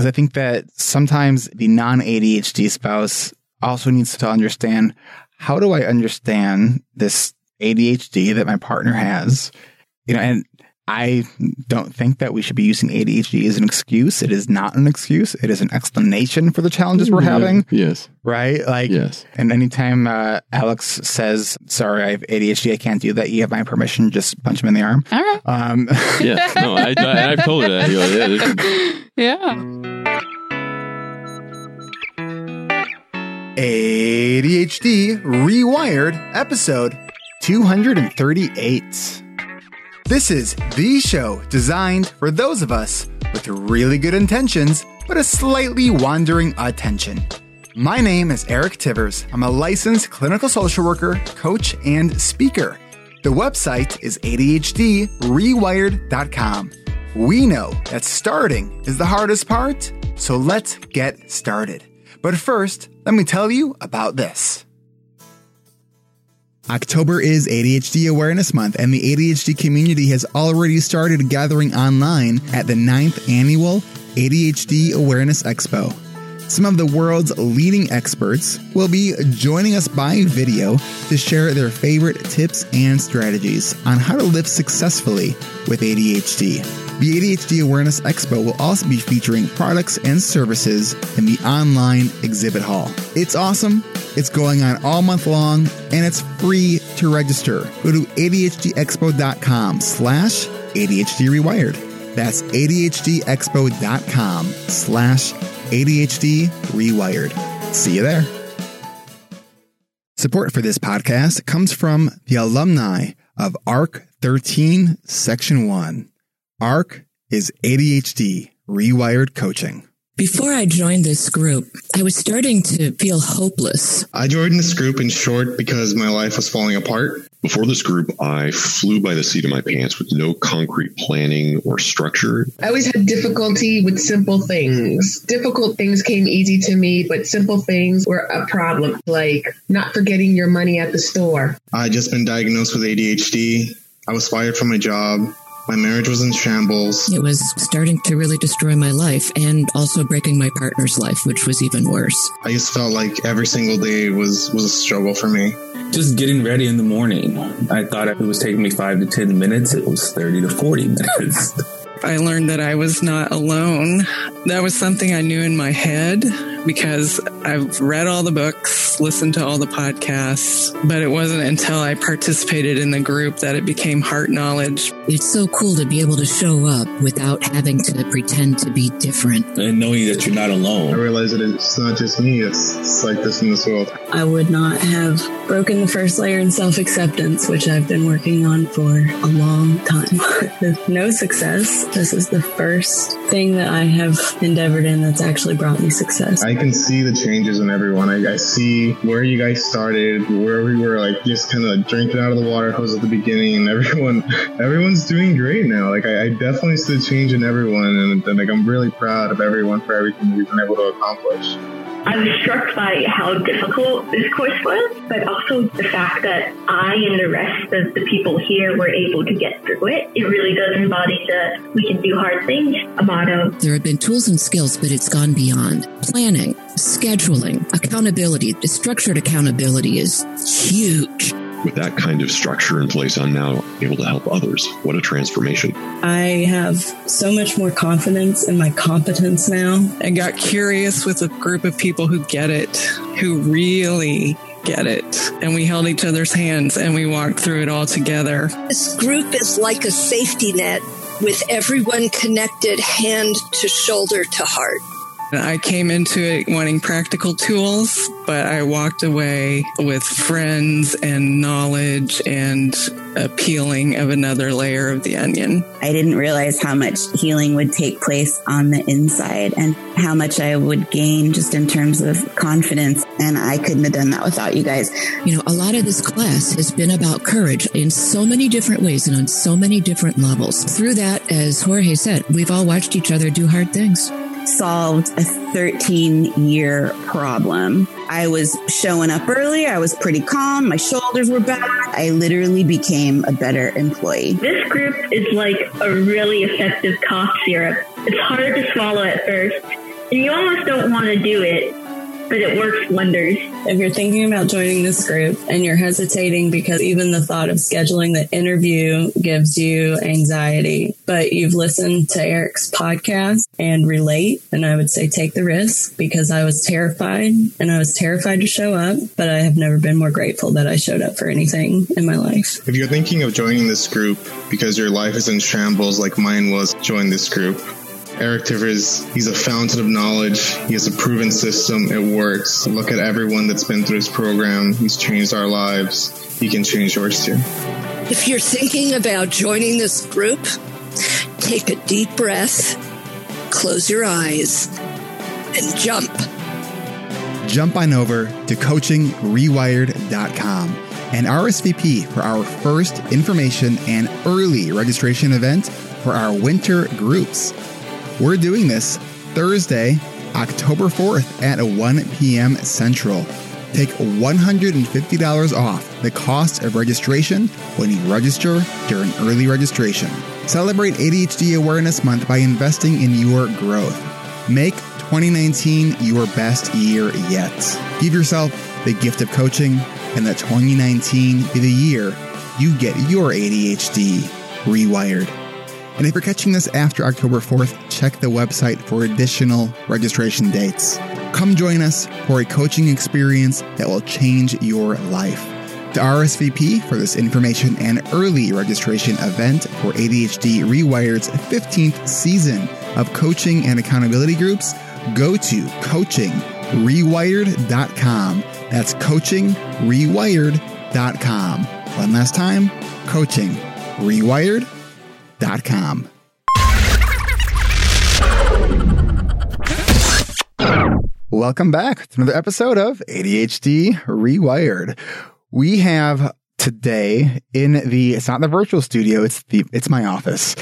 Because I think that sometimes the non-ADHD spouse also needs to understand, how do I understand this ADHD that my partner has? You know, and I don't think that we should be using ADHD as an excuse. It is not an excuse. It is an explanation for the challenges we're having. Yes. Right? Like, yes. And anytime Alex says, sorry, I have ADHD, I can't do that, you have my permission, just punch him in the arm. All right. Yeah. No, I've told her that. Yeah. ADHD Rewired, episode 238. This is the show designed for those of us with really good intentions, but a slightly wandering attention. My name is Eric Tivers. I'm a licensed clinical social worker, coach, and speaker. The website is ADHDRewired.com. We know that starting is the hardest part, so let's get started. But first, let me tell you about this. October is ADHD Awareness Month, and the ADHD community has already started gathering online at the 9th Annual ADHD Awareness Expo. Some of the world's leading experts will be joining us by video to share their favorite tips and strategies on how to live successfully with ADHD. The ADHD Awareness Expo will also be featuring products and services in the online exhibit hall. It's awesome. It's going on all month long, and it's free to register. Go to ADHDExpo.com/ADHDRewired. That's ADHDExpo.com/ADHDRewired. See you there. Support for this podcast comes from the alumni of ARC 13, Section 1. ARC is ADHD Rewired Coaching. Before I joined this group, I was starting to feel hopeless. I joined this group, in short, because my life was falling apart. Before this group, I flew by the seat of my pants with no concrete planning or structure. I always had difficulty with simple things. Difficult things came easy to me, but simple things were a problem, like not forgetting your money at the store. I had just been diagnosed with ADHD. I was fired from my job. My marriage was in shambles. It was starting to really destroy my life and also breaking my partner's life, which was even worse. I just felt like every single day was a struggle for me. Just getting ready in the morning. I thought it was taking me 5 to 10 minutes. It was 30 to 40 minutes. I learned that I was not alone. That was something I knew in my head because I've read all the books, listened to all the podcasts, but it wasn't until I participated in the group that it became heart knowledge. It's so cool to be able to show up without having to pretend to be different. And knowing that you're not alone. I realized that it's not just me, it's like this in this world. I would not have broken the first layer in self-acceptance, which I've been working on for a long time. With no success, this is the first thing that I have endeavored in that's actually brought me success. I can see the changes in everyone. I see where you guys started, where we were like just kind of like drinking out of the water hose at the beginning, and everyone's doing great now. Like I definitely see the change in everyone, and like I'm really proud of everyone for everything we've been able to accomplish. I was struck by how difficult this course was, but also the fact that I and the rest of the people here were able to get through it. It really does embody the "we can do hard things" motto. There have been tools and skills, but it's gone beyond. Planning, scheduling, accountability, structured accountability is huge. With that kind of structure in place, I'm now able to help others. What a transformation. I have so much more confidence in my competence now. I got curious with a group of people who get it, who really get it. And we held each other's hands and we walked through it all together. This group is like a safety net with everyone connected hand to shoulder to heart. I came into it wanting practical tools, but I walked away with friends and knowledge and a peeling of another layer of the onion. I didn't realize how much healing would take place on the inside and how much I would gain just in terms of confidence. And I couldn't have done that without you guys. You know, a lot of this class has been about courage in so many different ways and on so many different levels. Through that, as Jorge said, we've all watched each other do hard things. Solved a 13-year problem. I was showing up early. I was pretty calm. My shoulders were back. I literally became a better employee. This group is like a really effective cough syrup. It's hard to swallow at first, You almost don't want to do it, but it works wonders. If you're thinking about joining this group and you're hesitating because even the thought of scheduling the interview gives you anxiety, but you've listened to Eric's podcast and relate, and I would say take the risk, because I was terrified and I was terrified to show up, but I have never been more grateful that I showed up for anything in my life. If you're thinking of joining this group because your life is in shambles like mine was, join this group. Eric Tivers, he's a fountain of knowledge. He has a proven system. It works. Look at everyone that's been through this program. He's changed our lives. He can change yours too. If you're thinking about joining this group, take a deep breath, close your eyes, and jump. Jump on over to coachingrewired.com and RSVP for our first information and early registration event for our winter groups. We're doing this Thursday, October 4th at 1 p.m. Central. Take $150 off the cost of registration when you register during early registration. Celebrate ADHD Awareness Month by investing in your growth. Make 2019 your best year yet. Give yourself the gift of coaching and let 2019 be the year you get your ADHD rewired. And if you're catching this after October 4th, check the website for additional registration dates. Come join us for a coaching experience that will change your life. To RSVP for this information and early registration event for ADHD Rewired's 15th season of coaching and accountability groups, go to coachingrewired.com. That's coachingrewired.com. One last time, coachingrewired.com. Welcome back to another episode of ADHD Rewired. We have today in it's not the virtual studio, it's my office.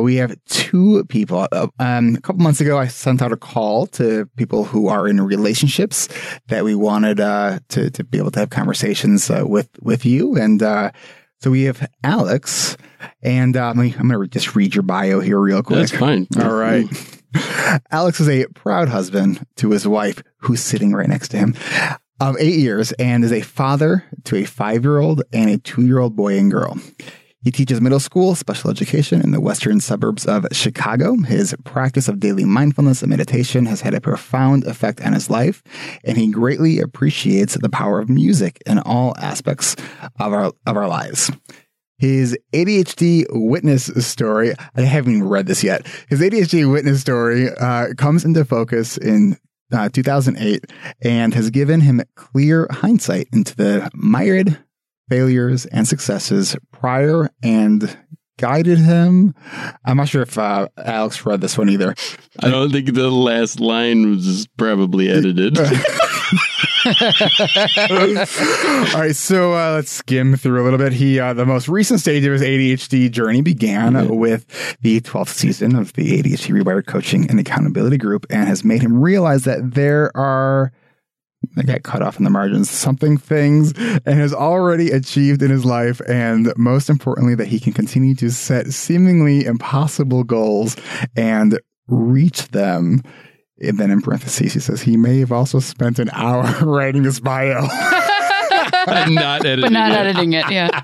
We have two people. A couple months ago, I sent out a call to people who are in relationships that we wanted to be able to have conversations with you. And so we have Alex, and I'm going to just read your bio here real quick. That's fine. All right. Alex is a proud husband to his wife, who's sitting right next to him, of 8 years, and is a father to a 5-year-old and a 2-year-old boy and girl. He teaches middle school special education in the western suburbs of Chicago. His practice of daily mindfulness and meditation has had a profound effect on his life, and he greatly appreciates the power of music in all aspects of our lives. His ADHD witness story, I haven't even read this yet. His ADHD witness story comes into focus in 2008 and has given him clear hindsight into the myriad failures and successes prior and guided him. I'm not sure if Alex read this one either. I don't think the last line was probably edited. All right, so let's skim through a little bit. He the most recent stage of his ADHD journey began with the 12th season of the ADHD Rewired Coaching and Accountability Group, and has made him realize that there are... I got cut off in the margins, something things, and has already achieved in his life. And most importantly, that he can continue to set seemingly impossible goals and reach them. And then in parentheses, he says he may have also spent an hour writing his bio. But not editing it. Yeah.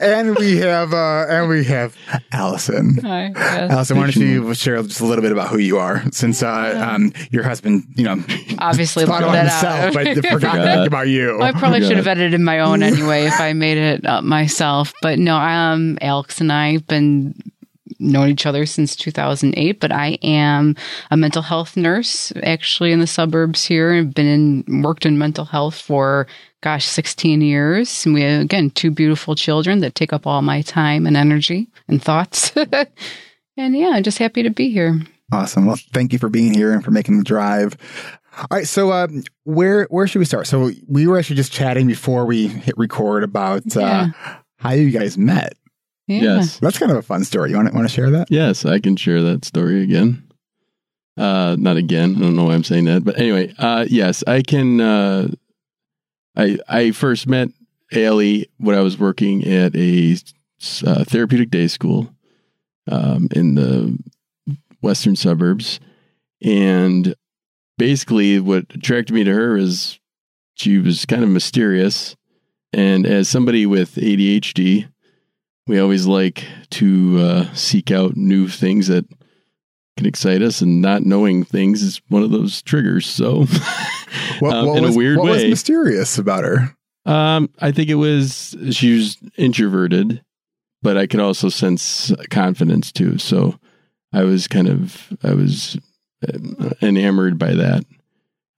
And we have Allison. Hi. Yes. Allison, why don't you share just a little bit about who you are, since your husband, obviously thought about himself, but forgot to think about you. Well, I probably should have edited my own anyway if I made it up myself. But no, Alex and I've known each other since 2008, but I am a mental health nurse actually in the suburbs here, and worked in mental health for 16 years. And we have, again, two beautiful children that take up all my time and energy and thoughts. And yeah, I'm just happy to be here. Awesome. Well, thank you for being here and for making the drive. All right, so where should we start? So we were actually just chatting before we hit record about how you guys met. Yeah. Yes. That's kind of a fun story. You want to share that? Yes, I can share that story again. Not again. I don't know why I'm saying that. But anyway, yes, I can. I first met Allie when I was working at a therapeutic day school in the western suburbs. And basically what attracted me to her is she was kind of mysterious. And as somebody with ADHD, we always like to seek out new things that can excite us, and not knowing things is one of those triggers. So what was mysterious about her? I think it was, she was introverted, but I could also sense confidence too. So I was enamored by that.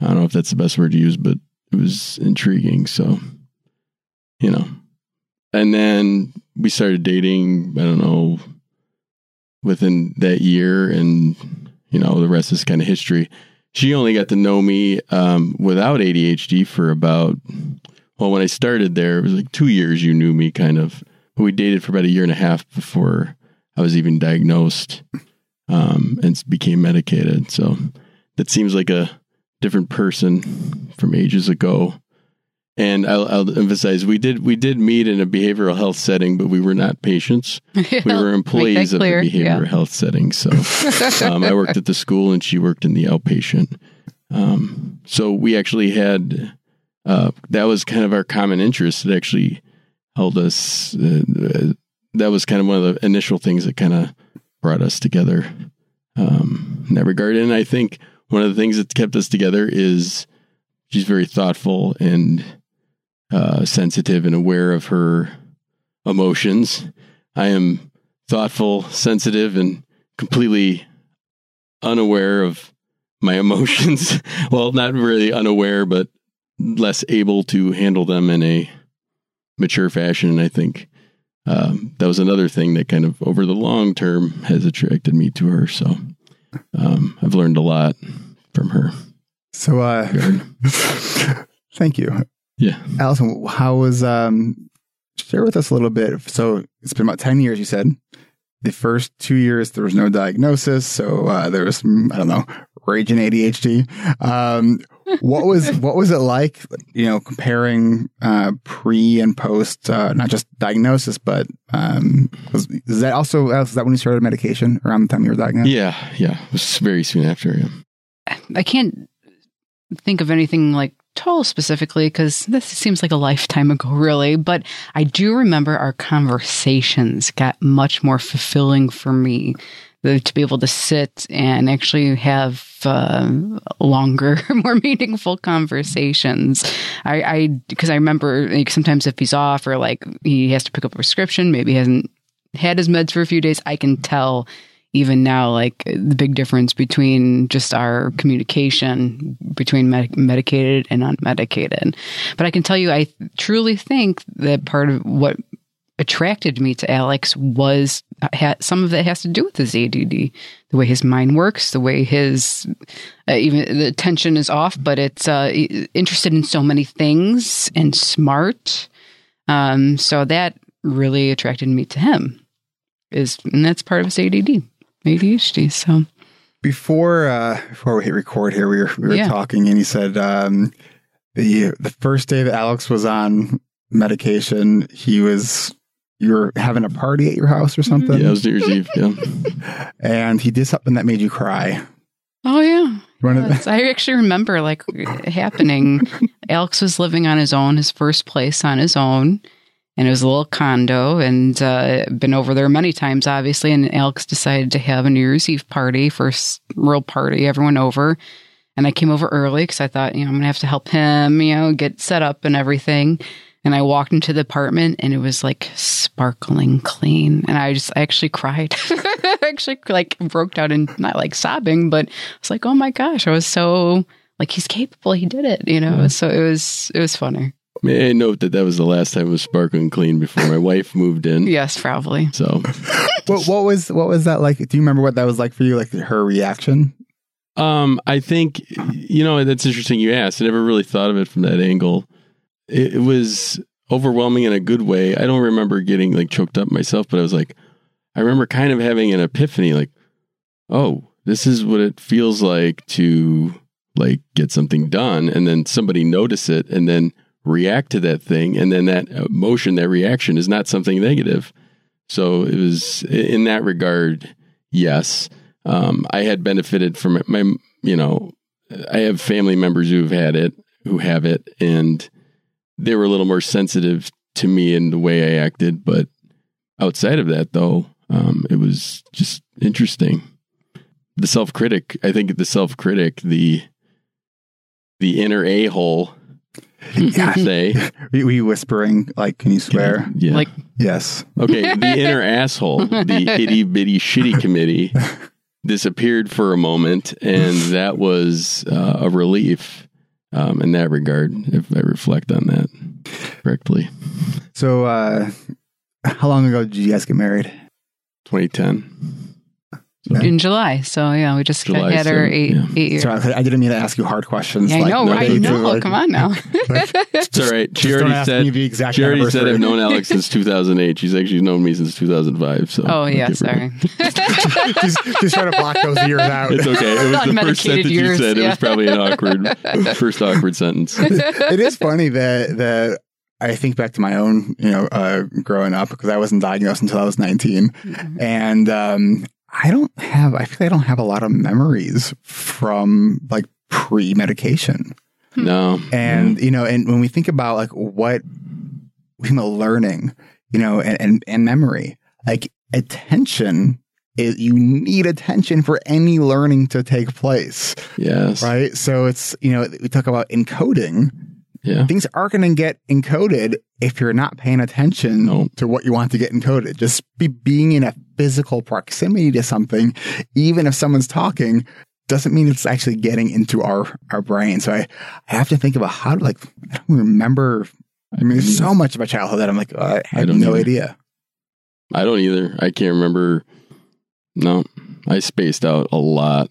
I don't know if that's the best word to use, but it was intriguing. So, you know, and then we started dating, I don't know, within that year, and, you know, the rest is kind of history. She only got to know me without ADHD for about, well, when I started there, it was like 2 years you knew me, kind of. But we dated for about a year and a half before I was even diagnosed and became medicated. So that seems like a different person from ages ago. And I'll emphasize, we did meet in a behavioral health setting, but we were not patients. We were employees of the behavioral health setting. So I worked at the school and she worked in the outpatient. So we actually had, that was kind of our common interest. It actually held us, that was kind of one of the initial things that kind of brought us together in that regard. And I think one of the things that kept us together is she's very thoughtful and sensitive and aware of her emotions. I am thoughtful, sensitive, and completely unaware of my emotions. Well, not really unaware, but less able to handle them in a mature fashion. And I think that was another thing that kind of over the long term has attracted me to her. So I've learned a lot from her. So, thank you. Yeah. Allison, how was, share with us a little bit. So it's been about 10 years, you said. The first 2 years, there was no diagnosis. So, there was, I don't know, raging ADHD. What was it like, you know, comparing, pre and post, not just diagnosis, but, is that also, is that when you started medication around the time you were diagnosed? Yeah. Yeah. It was very soon after. Yeah. I can't think of anything like Toll specifically, because this seems like a lifetime ago, really. But I do remember our conversations got much more fulfilling for me, to be able to sit and actually have longer, more meaningful conversations. Because I remember, like, sometimes if he's off or like he has to pick up a prescription, maybe he hasn't had his meds for a few days, I can tell. Even now, like the big difference between just our communication between medicated and unmedicated. But I can tell you, I truly think that part of what attracted me to Alex was some of that has to do with his ADD, the way his mind works, the way his, even the attention is off, but it's interested in so many things and smart. So that really attracted me to him, and that's part of his ADHD. So before we hit record here, we were talking, and he said the first day that Alex was on medication, you were having a party at your house or something. Yeah, it was New Year's Eve. Yeah, and he did something that made you cry. Oh yeah, I actually remember like it happening. Alex was living on his own, his first place on his own. And it was a little condo, and been over there many times, obviously. And Alex decided to have a New Year's Eve party, first real party, everyone over. And I came over early because I thought, you know, I'm going to have to help him, you know, get set up and everything. And I walked into the apartment, and it was like sparkling clean. And I actually cried. I actually like broke down and not like sobbing, but I was like, oh my gosh, I was so like, he's capable. He did it, you know, So it was funny. May I note that was the last time it was sparkling clean before my wife moved in. Yes, probably. So, what was that like? Do you remember what that was like for you? Like her reaction? I think, you know, that's interesting you asked. I never really thought of it from that angle. It was overwhelming in a good way. I don't remember getting like choked up myself, but I was like, I remember kind of having an epiphany, like, oh, this is what it feels like to like get something done, and then somebody notice it, and then react to that thing, and then that emotion, that reaction is not something negative. So it was in that regard, yes. I had benefited from it. My you know, I have family members who've had it, who have it, and they were a little more sensitive to me in the way I acted. But outside of that, though, it was just interesting. The self-critic, I think the inner a-hole, yeah. Say. Were you whispering, like, can you swear? Yeah. Like, yes. Okay, the inner asshole, the itty-bitty shitty committee disappeared for a moment, and that was a relief in that regard, if I reflect on that correctly. So, how long ago did you guys get married? 2010. So. In July. So, yeah, we just had our 8 years. Sorry, I didn't mean to ask you hard questions. Yeah, like, I know. Like, come on now. It's all right. She already said I've known Alex since 2008. She's actually known me since 2005. So yeah, sorry. She's trying to block those years out. It's okay. It was the first sentence you said. Yeah. It was probably an awkward sentence. It is funny that I think back to my own, growing up, because I wasn't diagnosed until I was 19. Mm-hmm. And I feel like I don't have a lot of memories from like pre-medication. No. And, and when we think about like what learning, and memory, like attention, you need attention for any learning to take place. Yes. Right. So it's, we talk about encoding. Yeah. Things aren't going to get encoded if you're not paying attention to what you want to get encoded. Just being in a physical proximity to something, even if someone's talking, doesn't mean it's actually getting into our brain. So I have to think about how to, like, I don't remember. I mean, there's so much of my childhood that I'm like, I have no idea. I don't either. I can't remember. No, I spaced out a lot.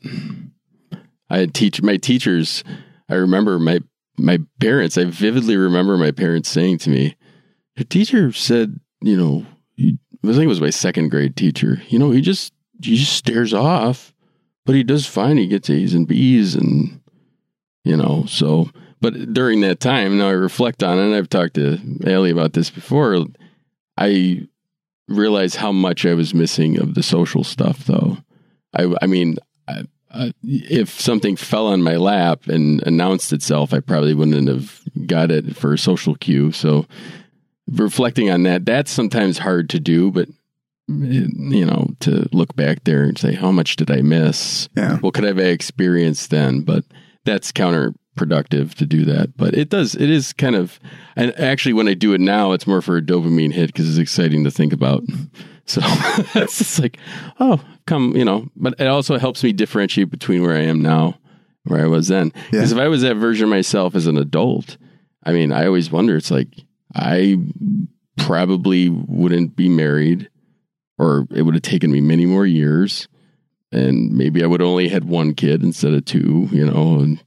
I had my teachers. I remember my parents, I vividly remember my parents saying to me, the teacher said, I think it was my second grade teacher, he just stares off, but he does fine. He gets A's and B's and, so, but during that time, now I reflect on it, and I've talked to Allie about this before, I realized how much I was missing of the social stuff, though. I mean, if something fell on my lap and announced itself, I probably wouldn't have got it for a social cue. So reflecting on that, that's sometimes hard to do, but, to look back there and say, how much did I miss? Yeah. What could I have experienced then? But that's counterproductive to do that. But it is kind of, and actually when I do it now, it's more for a dopamine hit because it's exciting to think about. So it's just like, but it also helps me differentiate between where I am now, and where I was then. Because if I was that version of myself as an adult, I mean, I always wonder, it's like, I probably wouldn't be married, or it would have taken me many more years. And maybe I would only had one kid instead of two, and,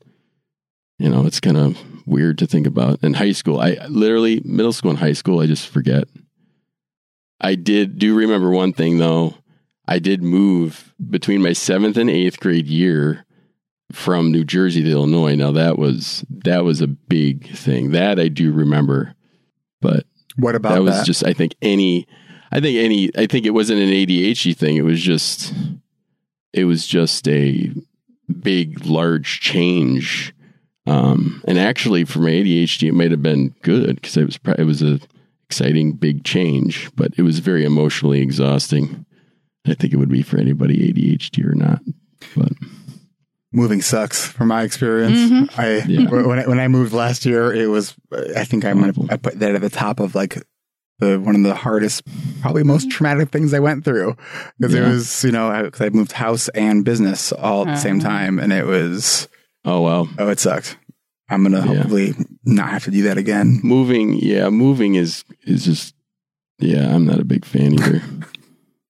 it's kind of weird to think about. In high school, middle school and high school, I just forget. I do remember one thing, though. I did move between my 7th and 8th grade year from New Jersey to Illinois. Now, that was a big thing. That I do remember. But what about that? Was just, I think it wasn't an ADHD thing. It was just a big, large change. And actually, for my ADHD, it might have been good because it was a exciting big change, but it was very emotionally exhausting. I think it would be for anybody, ADHD or not. But moving sucks, from my experience. Mm-hmm. When I moved last year, it was, I think I put that at the top of like one of the hardest, probably most traumatic things I went through, because it was because I moved house and business all at the same time, and it was it sucked. I'm going to hopefully not have to do that again. Moving is just, I'm not a big fan either.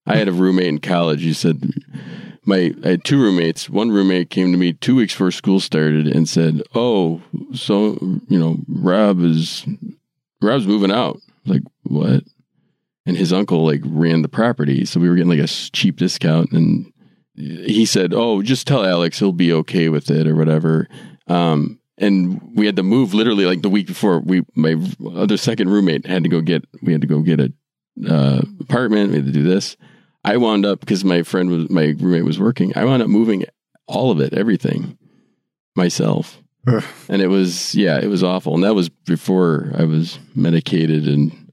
I had a roommate in college. He said, I had two roommates. One roommate came to me 2 weeks before school started and said, Rob's moving out. I was like, what? And his uncle like ran the property. So we were getting like a cheap discount. And he said, just tell Alex, he'll be okay with it or whatever. And we had to move literally like the week before. My other second roommate we had to go get a apartment. We had to do this. I wound up, because my roommate was working, I wound up moving all of it, everything. myself. And it was awful. And that was before I was medicated. And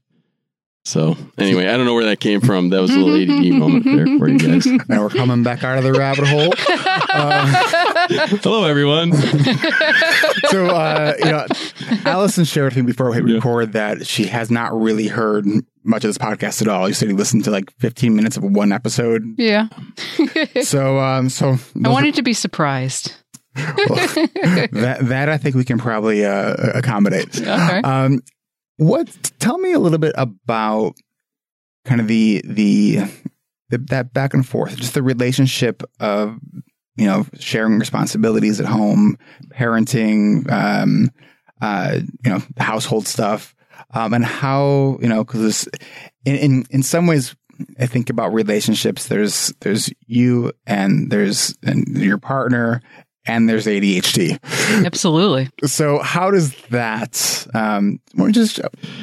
so anyway, I don't know where that came from. That was a little ADD moment there for you guys. Now we're coming back out of the rabbit hole. Hello, everyone. So, Allison shared with me before we record that she has not really heard much of this podcast at all. You said you listened to like 15 minutes of one episode. Yeah. So I wanted to be surprised. Well, that I think we can probably accommodate. Okay. Tell me a little bit about kind of the that back and forth, just the relationship of, sharing responsibilities at home, parenting, household stuff, and how, because in some ways, I think about relationships. There's you and there's your partner. And there's ADHD. Absolutely. So how does that, just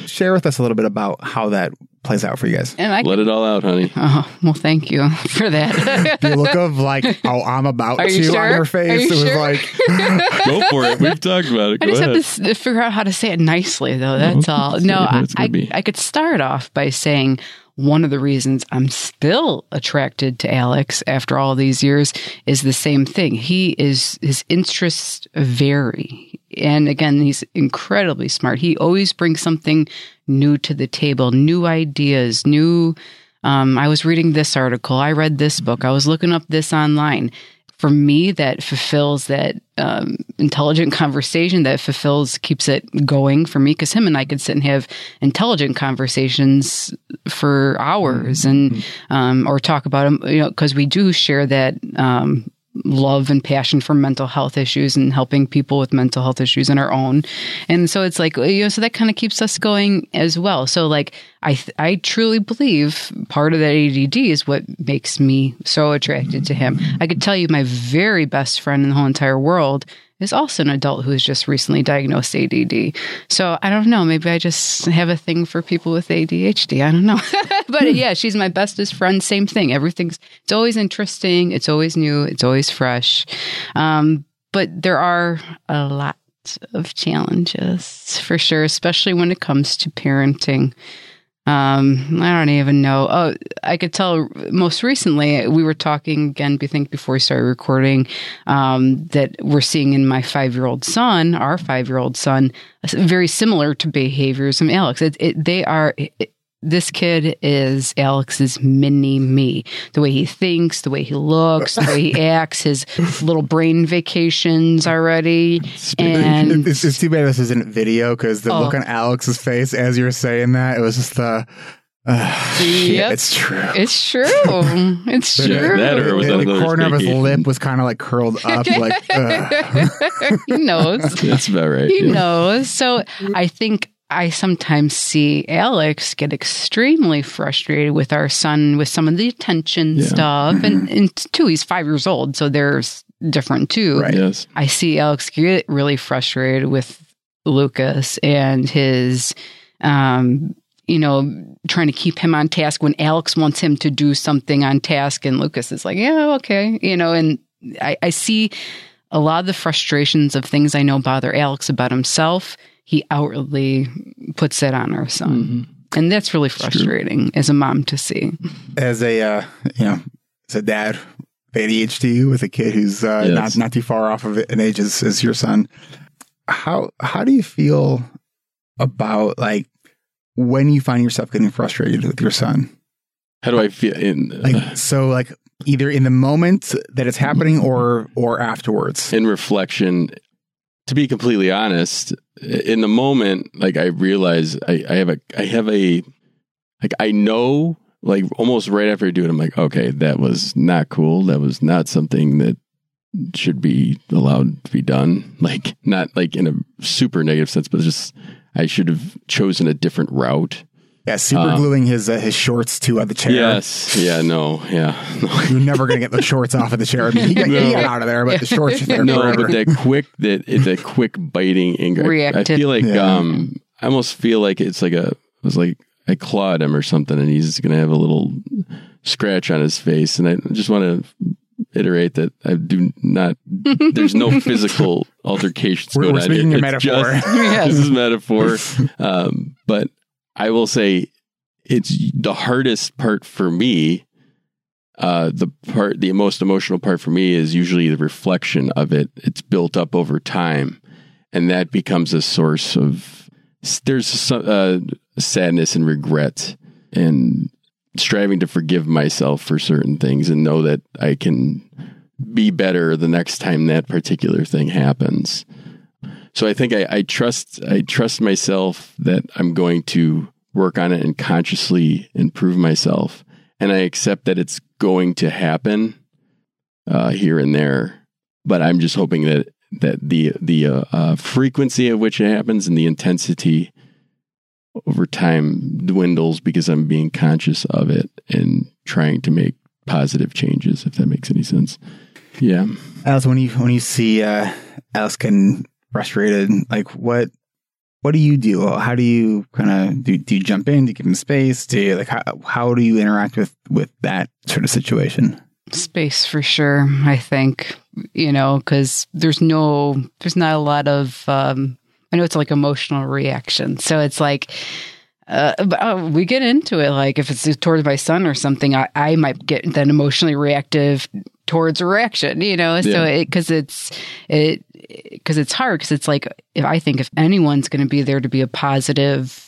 share with us a little bit about how that plays out for you guys. And let it all out, honey. Oh, well, thank you for that. The look of like, oh, I'm about to on her face. It was like, go for it. We've talked about it. I just have to figure out how to say it nicely, though. That's all. No, I could start off by saying one of the reasons I'm still attracted to Alex after all these years is the same thing. His interests vary. And again, he's incredibly smart. He always brings something new to the table, new ideas, new, I was reading this article, I read this book, I was looking up this online. For me, that fulfills that intelligent conversation, that keeps it going for me, because him and I could sit and have intelligent conversations for hours and or talk about them, because we do share that love and passion for mental health issues and helping people with mental health issues on our own. And so it's like, so that kind of keeps us going as well. So like, I truly believe part of that ADD is what makes me so attracted to him. I could tell you my very best friend in the whole entire world is also an adult who is just recently diagnosed ADD. So I don't know, maybe I just have a thing for people with ADHD. I don't know. But yeah, she's my bestest friend. Same thing. It's always interesting. It's always new. It's always fresh. But there are a lot of challenges for sure, especially when it comes to parenting. I don't even know. Oh, I could tell most recently we were talking again, I think before we started recording, that we're seeing in my 5-year-old son, our 5-year-old son, very similar to behaviors from Alex. This kid is Alex's mini me. The way he thinks, the way he looks, the way he acts, his little brain vacations already. It's too bad this isn't video, because the look on Alex's face as you were saying that, it was just the... Yep. It's true. It's true. The corner of his lip was kind of like curled up. He knows. That's about right. He knows. So I think... I sometimes see Alex get extremely frustrated with our son with some of the attention stuff. And too, he's 5 years old, so there's different too. Right. Yes. I see Alex get really frustrated with Lucas and his, trying to keep him on task when Alex wants him to do something on task. And Lucas is like, yeah, okay. And I see a lot of the frustrations of things I know bother Alex about himself. He outwardly puts that on our son. Mm-hmm. And that's really frustrating as a mom to see. As a, as a dad with ADHD with a kid who's not too far off of an age as your son, how do you feel about like when you find yourself getting frustrated with your son? How do I feel? Either in the moment that it's happening or afterwards? In reflection, to be completely honest, in the moment, like I realize I know almost right after I do it, I'm like, okay, that was not cool. That was not something that should be allowed to be done. Like not like in a super negative sense, but just I should have chosen a different route. Yeah, super gluing his shorts to the chair. Yes. Yeah, no. Yeah. You're never going to get the shorts off of the chair. I mean, he got out of there, but the shorts are there forever. But that quick biting anger. Reactive. I feel like, I almost feel like I clawed him or something and he's going to have a little scratch on his face. And I just want to iterate that I do not, there's no physical altercations going on. We're speaking a metaphor. Yes. This is metaphor. But I will say it's the hardest part for me. The most emotional part for me is usually the reflection of it. It's built up over time, and that becomes a source of, there's some sadness and regret and striving to forgive myself for certain things and know that I can be better the next time that particular thing happens. So I think I trust myself that I'm going to work on it and consciously improve myself. And I accept that it's going to happen here and there, but I'm just hoping that the frequency at which it happens and the intensity over time dwindles because I'm being conscious of it and trying to make positive changes, if that makes any sense. Yeah. Alice, when you see Alice getting frustrated, like what do you do? How do you kind of do you jump in? Do you give them space? Do you, like, how do you interact with that sort of situation? Space for sure. I think, because there's not a lot of, I know it's like emotional reaction. So it's like, we get into it. Like if it's towards my son or something, I might get then emotionally reactive towards a reaction, Yeah. So because it's hard. Because it's like, if anyone's going to be there to be a positive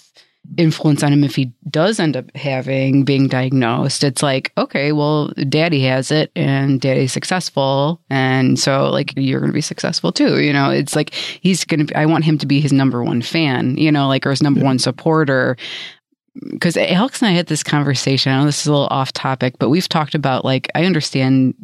influence on him, if he does end up being diagnosed, it's like, okay, well, daddy has it and daddy's successful. And so like, you're going to be successful too. It's like, I want him to be his number one fan, or his number one supporter. Because Alex and I had this conversation. I know this is a little off topic, but we've talked about, like, I understand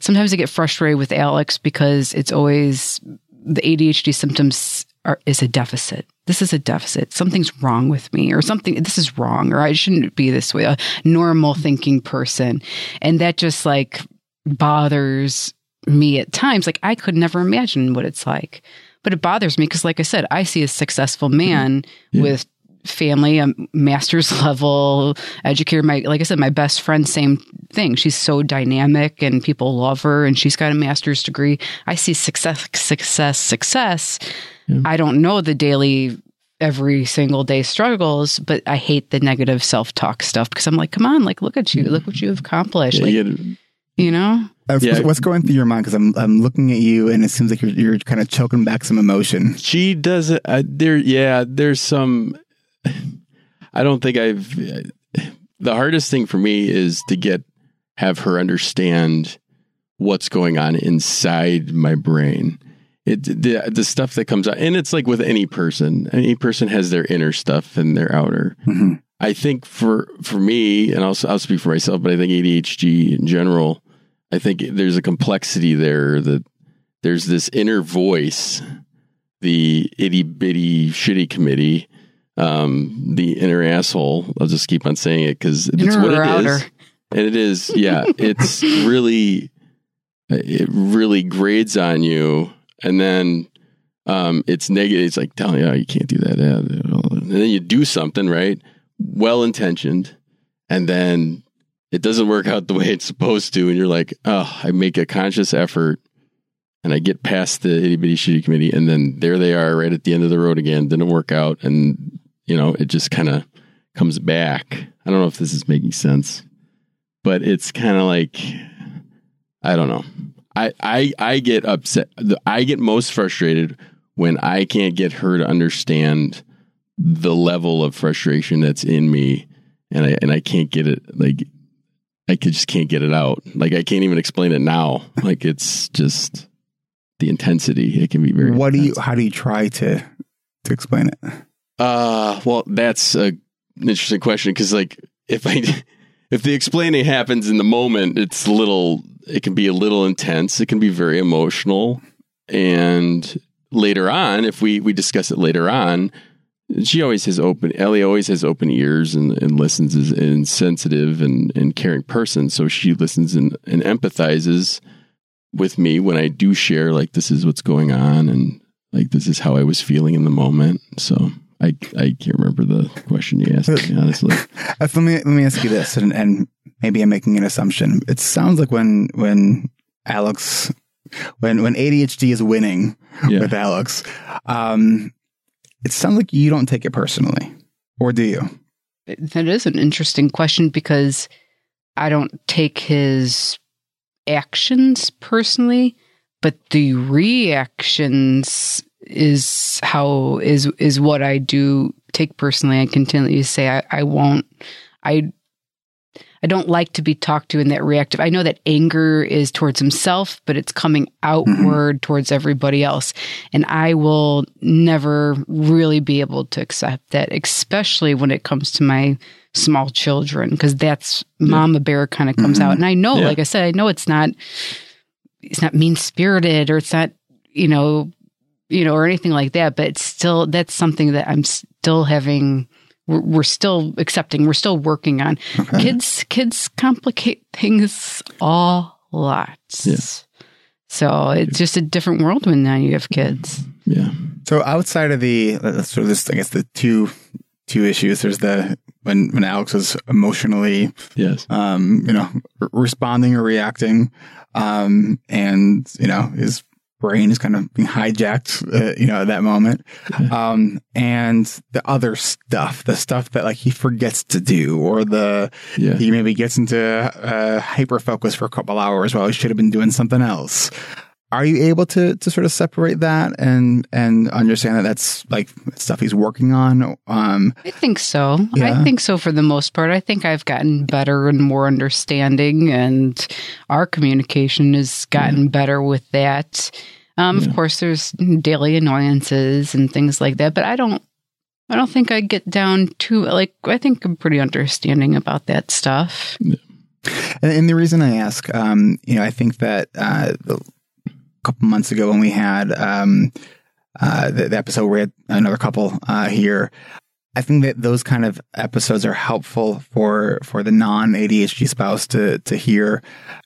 sometimes I get frustrated with Alex because it's always the ADHD symptoms is a deficit. This is a deficit. Something's wrong with me, or something, this is wrong, or I shouldn't be this way, a normal thinking person. And that just like bothers me at times. Like I could never imagine what it's like, but it bothers me because, like I said, I see a successful man with family, a master's level educator. My best friend, same thing. She's so dynamic and people love her and she's got a master's degree. I see success. Yeah. I don't know the daily, every single day struggles, but I hate the negative self-talk stuff because I'm like, come on, like, look at you, look what you've accomplished. Yeah, What's going through your mind? Because I'm looking at you and it seems like you're kind of choking back some emotion. She does it. There's some, I don't think the hardest thing for me is to have her understand what's going on inside my brain. The stuff that comes out, and it's like with any person has their inner stuff and their outer. Mm-hmm. I think for me, and I'll speak for myself, but I think ADHD in general, I think there's a complexity there, that there's this inner voice, the itty bitty shitty committee, the inner asshole. I'll just keep on saying it because it's what it is. And it is, yeah, it's really, it really grades on you. And then it's negative. It's like telling you, oh, you can't do that. And then you do something, right? Well-intentioned. And then it doesn't work out the way it's supposed to. And you're like, oh, I make a conscious effort and I get past the itty bitty shitty committee. And then there they are right at the end of the road again. Didn't work out. And, it just kind of comes back. I don't know if this is making sense, but it's kind of like, I don't know. I get upset. I get most frustrated when I can't get her to understand the level of frustration that's in me, and I can't get it. Like I just can't get it out. Like I can't even explain it now. Like it's just the intensity. It can be very. What intense. How do you try to explain it? Well, that's an interesting question because, like, if the explaining happens in the moment, it can be a little intense. It can be very emotional. And later on, if we discuss it later on, Ellie always has open ears and listens, is sensitive and caring person. So she listens and empathizes with me when I do share, like, this is what's going on. And like, this is how I was feeling in the moment. So I can't remember the question you asked me, honestly. Let me ask you this. And Maybe I'm making an assumption. It sounds like when ADHD is winning with Alex, it sounds like you don't take it personally, or do you? That is an interesting question, because I don't take his actions personally, but the reactions is what I do take personally. I continually say I don't like to be talked to in that reactive. I know that anger is towards himself, but it's coming outward towards everybody else. And I will never really be able to accept that, especially when it comes to my small children, because that's mama bear kind of comes out. And I know, like I said, I know it's not mean-spirited, or it's not, or anything like that, but it's still, that's something that I'm still having. We're still accepting. We're still working on. Okay. Kids complicate things a lot. Yes. So it's just a different world when now you have kids. Yeah. So outside of the two issues. There's the when Alex was emotionally responding or reacting, and his brain is kind of being hijacked, at that moment. And the other stuff, the stuff that like he forgets to do, or he maybe gets into hyperfocus for a couple hours while he should have been doing something else. Are you able to sort of separate that and understand that that's like stuff he's working on? I think so. Yeah. I think so for the most part. I think I've gotten better and more understanding, and our communication has gotten better with that. Of course, there's daily annoyances and things like that, but I don't think I get down to, like, I think I'm pretty understanding about that stuff. Yeah. And the reason I ask, I think that couple months ago when we had the episode where we had another couple here, I think that those kind of episodes are helpful for the non-ADHD spouse to hear,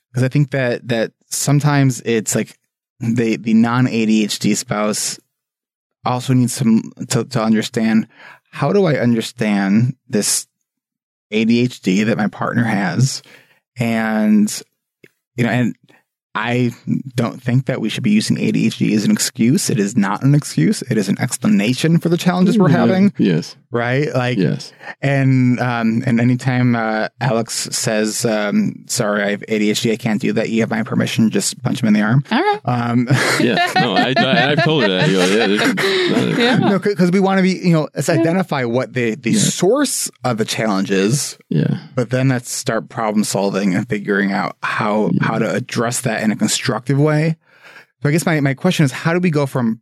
because I think that sometimes it's like the non-ADHD spouse also needs to understand, how do I understand this ADHD that my partner has, and I don't think that we should be using ADHD as an excuse. It is not an excuse. It is an explanation for the challenges we're having. Yes. Right? Like, yes. And anytime Alex says, sorry, I have ADHD, I can't do that, you have my permission, just punch him in the arm. All right. Yeah. No, I've told her that. No, because we want to be, let's identify what the source of the challenge is. Yeah. But then let's start problem solving and figuring out how to address that in a constructive way. So I guess my question is, how do we go from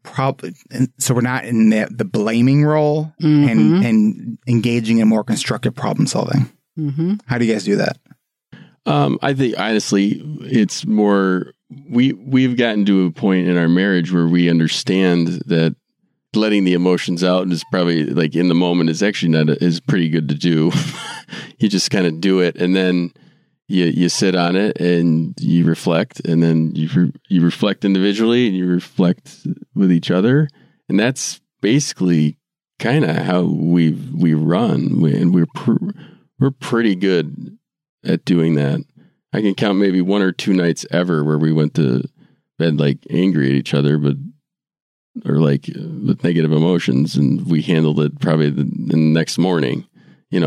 so we're not in the blaming role and engaging in more constructive problem solving? Mm-hmm. How do you guys do that? I think honestly, it's more we've gotten to a point in our marriage where we understand that letting the emotions out is probably, like, in the moment is actually is pretty good to do. You just kind of do it, and then You sit on it and you reflect, and then you reflect individually and you reflect with each other, and that's basically kind of how we run, and we're pretty good at doing that. I can count maybe one or two nights ever where we went to bed like angry at each other, or like with negative emotions, and we handled it probably the next morning.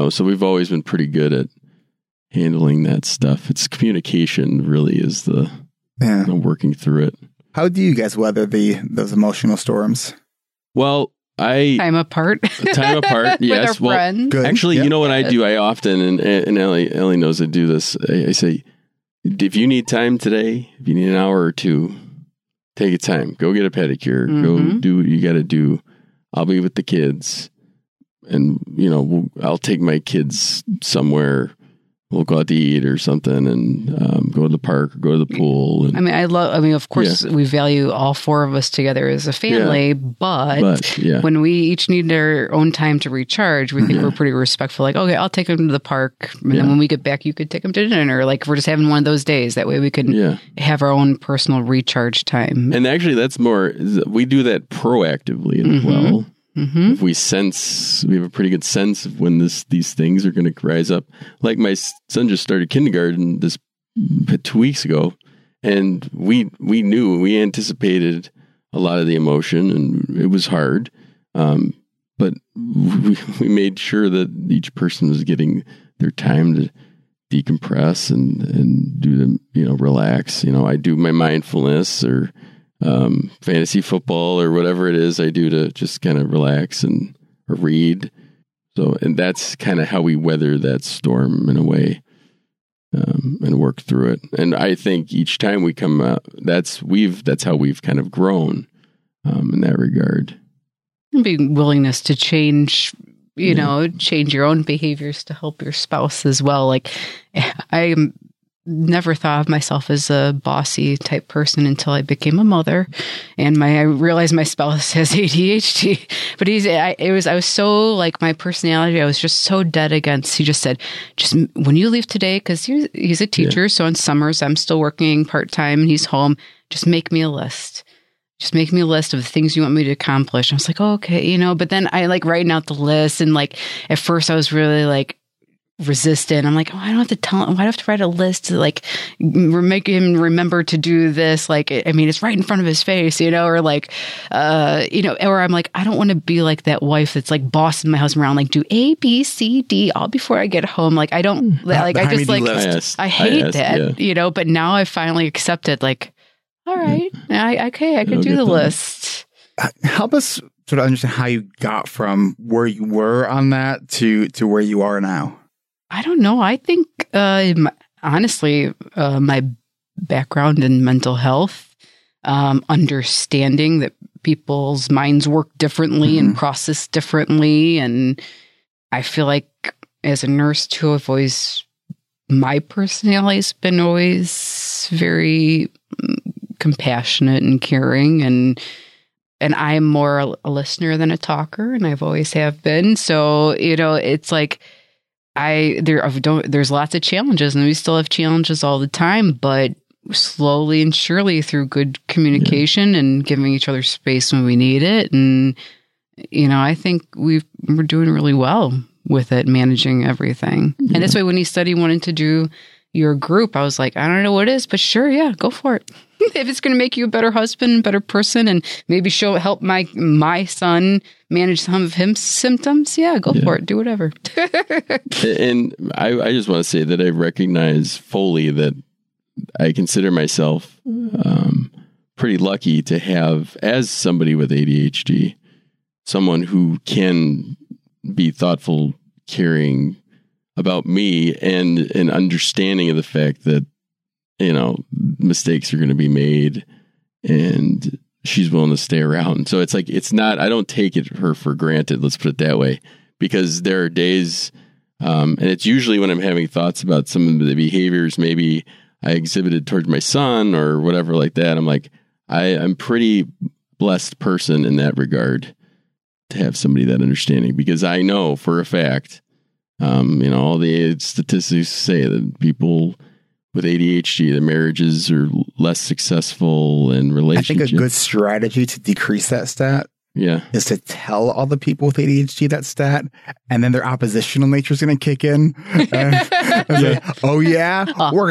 So we've always been pretty good at handling that stuff. It's communication really is the working through it. How do you guys weather those emotional storms? Well, time apart. Yes. Well, friends. Actually, you know what I do? I often, and Ellie knows I do this. I say, if you need time today, if you need an hour or two, take a time, go get a pedicure, go do what you got to do. I'll be with the kids, and I'll take my kids somewhere. We'll go out to eat or something, and go to the park, or go to the pool. And, of course, we value all four of us together as a family, but when we each need our own time to recharge, we think we're pretty respectful. Like, okay, I'll take them to the park, and then when we get back, you could take them to dinner. Like, we're just having one of those days. That way we can have our own personal recharge time. And actually, we do that proactively as well. Mm-hmm. If we sense, we have a pretty good sense of when these things are going to rise up. Like my son just started kindergarten this 2 weeks ago, and we knew, we anticipated a lot of the emotion, and it was hard. But we made sure that each person was getting their time to decompress and do them, relax. I do my mindfulness or fantasy football or whatever it is I do to just kind of relax and or read. So, and that's kind of how we weather that storm in a way, and work through it. And I think each time we come out, that's how we've kind of grown in that regard. Being willingness to change, change your own behaviors to help your spouse as well. Like, I never thought of myself as a bossy type person until I became a mother, and I realized my spouse has ADHD. But I was so, like, my personality, I was just so dead against. He just said, just when you leave today, because he's a teacher, so on summers I'm still working part time and he's home. Just make me a list. Just make me a list of the things you want me to accomplish. I was like, oh, okay, but then I like writing out the list. And like, at first I was really like resistant. I'm like, oh, I don't have to tell him. Why do I have to write a list to like make him remember to do this? Like, I mean, it's right in front of his face, or like, or I'm like, I don't want to be like that wife that's like bossing my husband around, like do A, B, C, D all before I get home. Like, I don't like, I just like, I hate that, but now I finally accept it. Like, all right. I can do the list. Help us sort of understand how you got from where you were on that to where you are now. I don't know. I think, my background in mental health, understanding that people's minds work differently and process differently. And I feel like as a nurse too, I've always, my personality has been always very compassionate and caring, and I'm more a listener than a talker, and I've always have been. So, it's like there's lots of challenges, and we still have challenges all the time, but slowly and surely through good communication and giving each other space when we need it. And, I think we're doing really well with it, managing everything. Yeah. And that's why when he said he wanted to do your group, I was like, I don't know what it is, but sure. Yeah, go for it. If it's going to make you a better husband, better person, and maybe help my son manage some of his symptoms, for it. Do whatever. And I just want to say that I recognize fully that I consider myself pretty lucky to have, as somebody with ADHD, someone who can be thoughtful, caring about me, and an understanding of the fact that mistakes are going to be made, and she's willing to stay around. So it's like, it's not, I don't take her for granted. Let's put it that way, because there are days, and it's usually when I'm having thoughts about some of the behaviors maybe I exhibited towards my son or whatever like that. I'm like, I'm pretty blessed person in that regard to have somebody that understanding, because I know for a fact, all the statistics say that people with ADHD, their marriages are less successful and relationships. I think a good strategy to decrease that stat is to tell all the people with ADHD that stat, and then their oppositional nature is going to kick in. We're going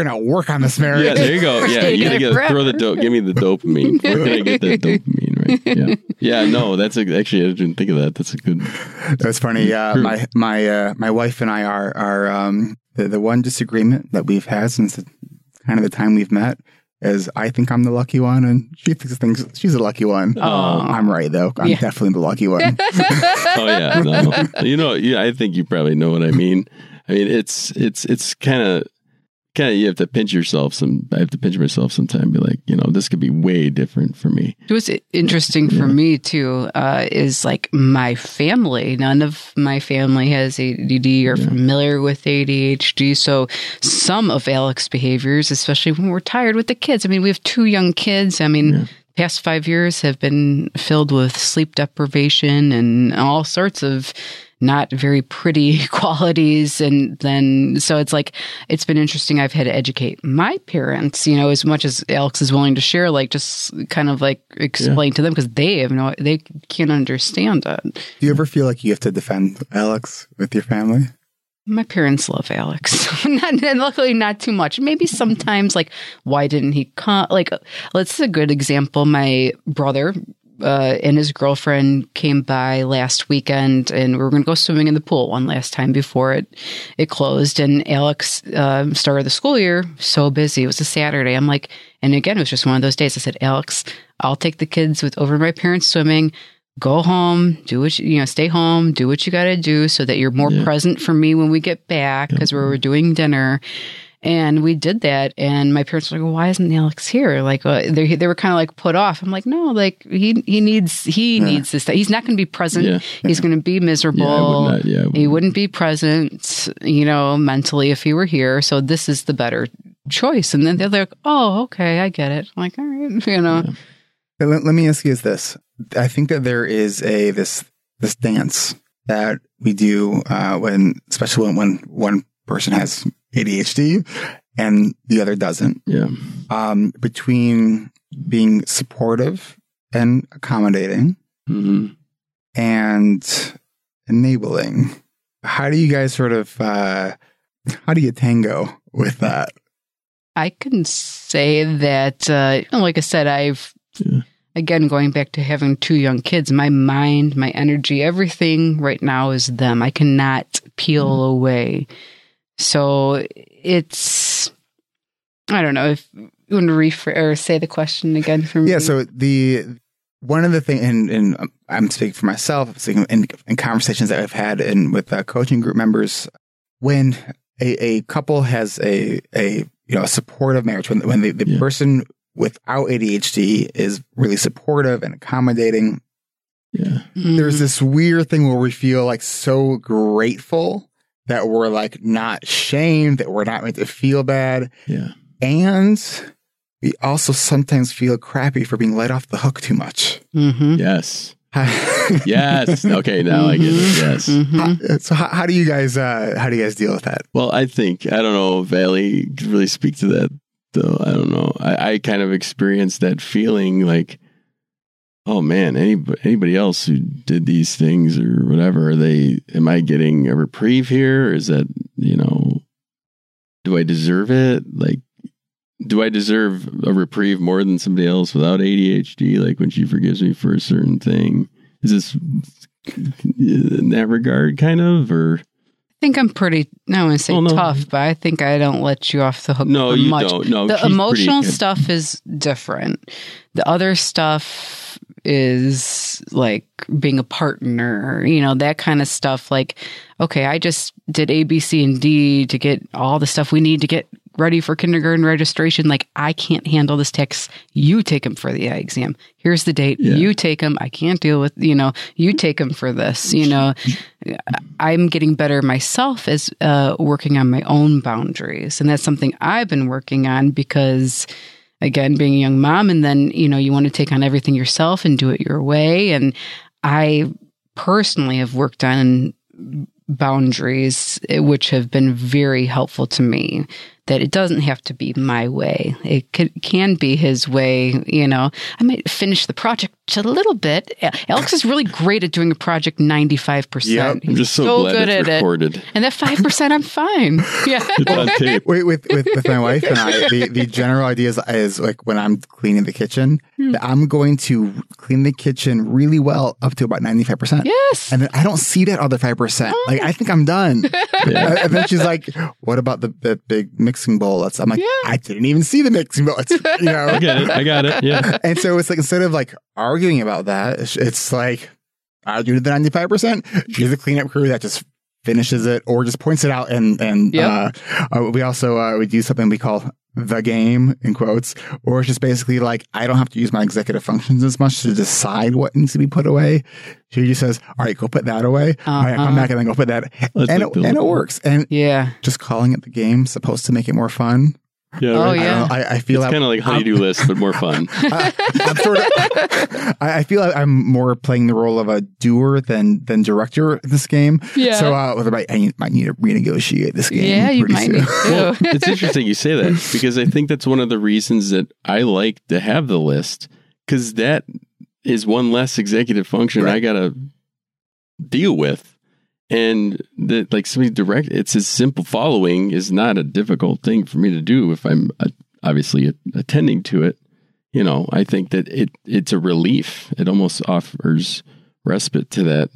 to work on this marriage. Yeah, there you go. Yeah, you gotta throw the give me the dopamine. We're going to get that dopamine, right? Yeah. Yeah, no, actually, I didn't think of that. That's a good. That's funny. Yeah, my wife and I are the one disagreement that we've had since the time we've met is I think I'm the lucky one, and she thinks she's the lucky one. Oh. I'm right, though. I'm definitely the lucky one. Oh, yeah. No. I think you probably know what I mean. I mean, it's kind of you have to pinch yourself. I have to pinch myself sometime and be like, this could be way different for me. It was interesting for me, too, is like my family. None of my family has ADD or familiar with ADHD. So some of Alex's behaviors, especially when we're tired with the kids. I mean, we have 2 young kids. I mean, past 5 years have been filled with sleep deprivation and all sorts of not very pretty qualities. And then, so it's like, it's been interesting. I've had to educate my parents, you know, as much as Alex is willing to share, like just kind of like explain to them because they can't understand it. Do you ever feel like you have to defend Alex with your family? My parents love Alex, and luckily not too much. Maybe sometimes, like, why didn't he come? Like, that's a good example. My brother and his girlfriend came by last weekend, and we were going to go swimming in the pool one last time before it closed. And Alex started the school year so busy. It was a Saturday. I'm like, and again, it was just one of those days. I said, Alex, I'll take the kids over to my parents swimming. Go home, do what you know, stay home, do what you got to do so that you're more present for me when we get back because we were doing dinner. And we did that. And my parents were like, well, why isn't Alex here? Like, they were kind of like put off. I'm like, no, like he needs this. He's not going to be present. Yeah. He's going to be miserable. He wouldn't be present, you know, mentally if he were here. So this is the better choice. And then they're like, oh, okay, I get it. I'm like, all right, you know. Yeah. Let me ask you this. I think that there is this dance that we do especially when one person has ADHD and the other doesn't. Yeah. Between being supportive and accommodating and enabling. How do you guys sort of how do you tango with that? I can say that, like I said, again, going back to having two young kids, my mind, my energy, everything right now is them. I cannot peel away. So it's, I don't know if you want to say the question again for me. Yeah. So one of the things, and I'm speaking for myself, I'm speaking in conversations that I've had with coaching group members, when a couple has a supportive marriage, when the person without ADHD is really supportive and accommodating. Yeah. There's this weird thing where we feel like so grateful that we're like not shamed, that we're not made to feel bad. Yeah. And we also sometimes feel crappy for being let off the hook too much. Mm-hmm. Yes. Yes. Okay. Now I get it. Yes. Mm-hmm. So how do you guys deal with that? Well, I think, I don't know, Valley could really speak to that. So I don't know. I kind of experienced that feeling like, oh man, anybody else who did these things or whatever, am I getting a reprieve here? Or is that, you know, do I deserve it? Like, do I deserve a reprieve more than somebody else without ADHD? Like when she forgives me for a certain thing, is this in that regard kind of, or? I think I'm pretty, I want to say tough, but I think I don't let you off the hook much. Don't. No, the emotional stuff is different. The other stuff is like being a partner, you know, that kind of stuff. Like, okay, I just did A, B, C, and D to get all the stuff we need to get ready for kindergarten registration. Like, I can't handle this text. You take him for the eye exam. Here's the date. Yeah. You take him. I can't deal with, you know, you take him for this, you know. I'm getting better myself as working on my own boundaries. And that's something I've been working on because, again, being a young mom and then, you know, you want to take on everything yourself and do it your way. And I personally have worked on boundaries, which have been very helpful to me, that it doesn't have to be my way. It can be his way, you know. I might finish the project a little bit. Alex is really great at doing a project 95%. Yeah, I'm just so glad good it's at recorded. It. And that 5%, I'm fine. Yeah. It's on tape. With my wife and I, the general idea is like when I'm cleaning the kitchen, that I'm going to clean the kitchen really well up to about 95%. Yes. And then I don't see that other 5%. Oh. Like, I think I'm done. Yeah. And then she's like, what about the big mix? Bowl. I'm like, I didn't even see the mixing bowl. It's, you know, I got it. Yeah. And so it's like, instead of like arguing about that, it's like, I do the 95%. She's a cleanup crew that just finishes it or just points it out. We also we do something we call the game in quotes, or it's just basically like, I don't have to use my executive functions as much to decide what needs to be put away. She just says, all right, go put that away. Uh-huh. All right, come back and then go put that. And it works. And just calling it the game supposed to make it more fun. Yeah, right. I feel it's kind of like honey-do list, but more fun. I feel like I'm more playing the role of a doer than director in this game. Yeah. So I might need to renegotiate this game. Yeah, you might need to. Well, it's interesting you say that, because I think that's one of the reasons that I like to have the list, because that is one less executive function I got to deal with. And that, like, somebody direct, it's as simple. Following is not a difficult thing for me to do if I'm obviously attending to it. You know, I think that it's a relief. It almost offers respite to that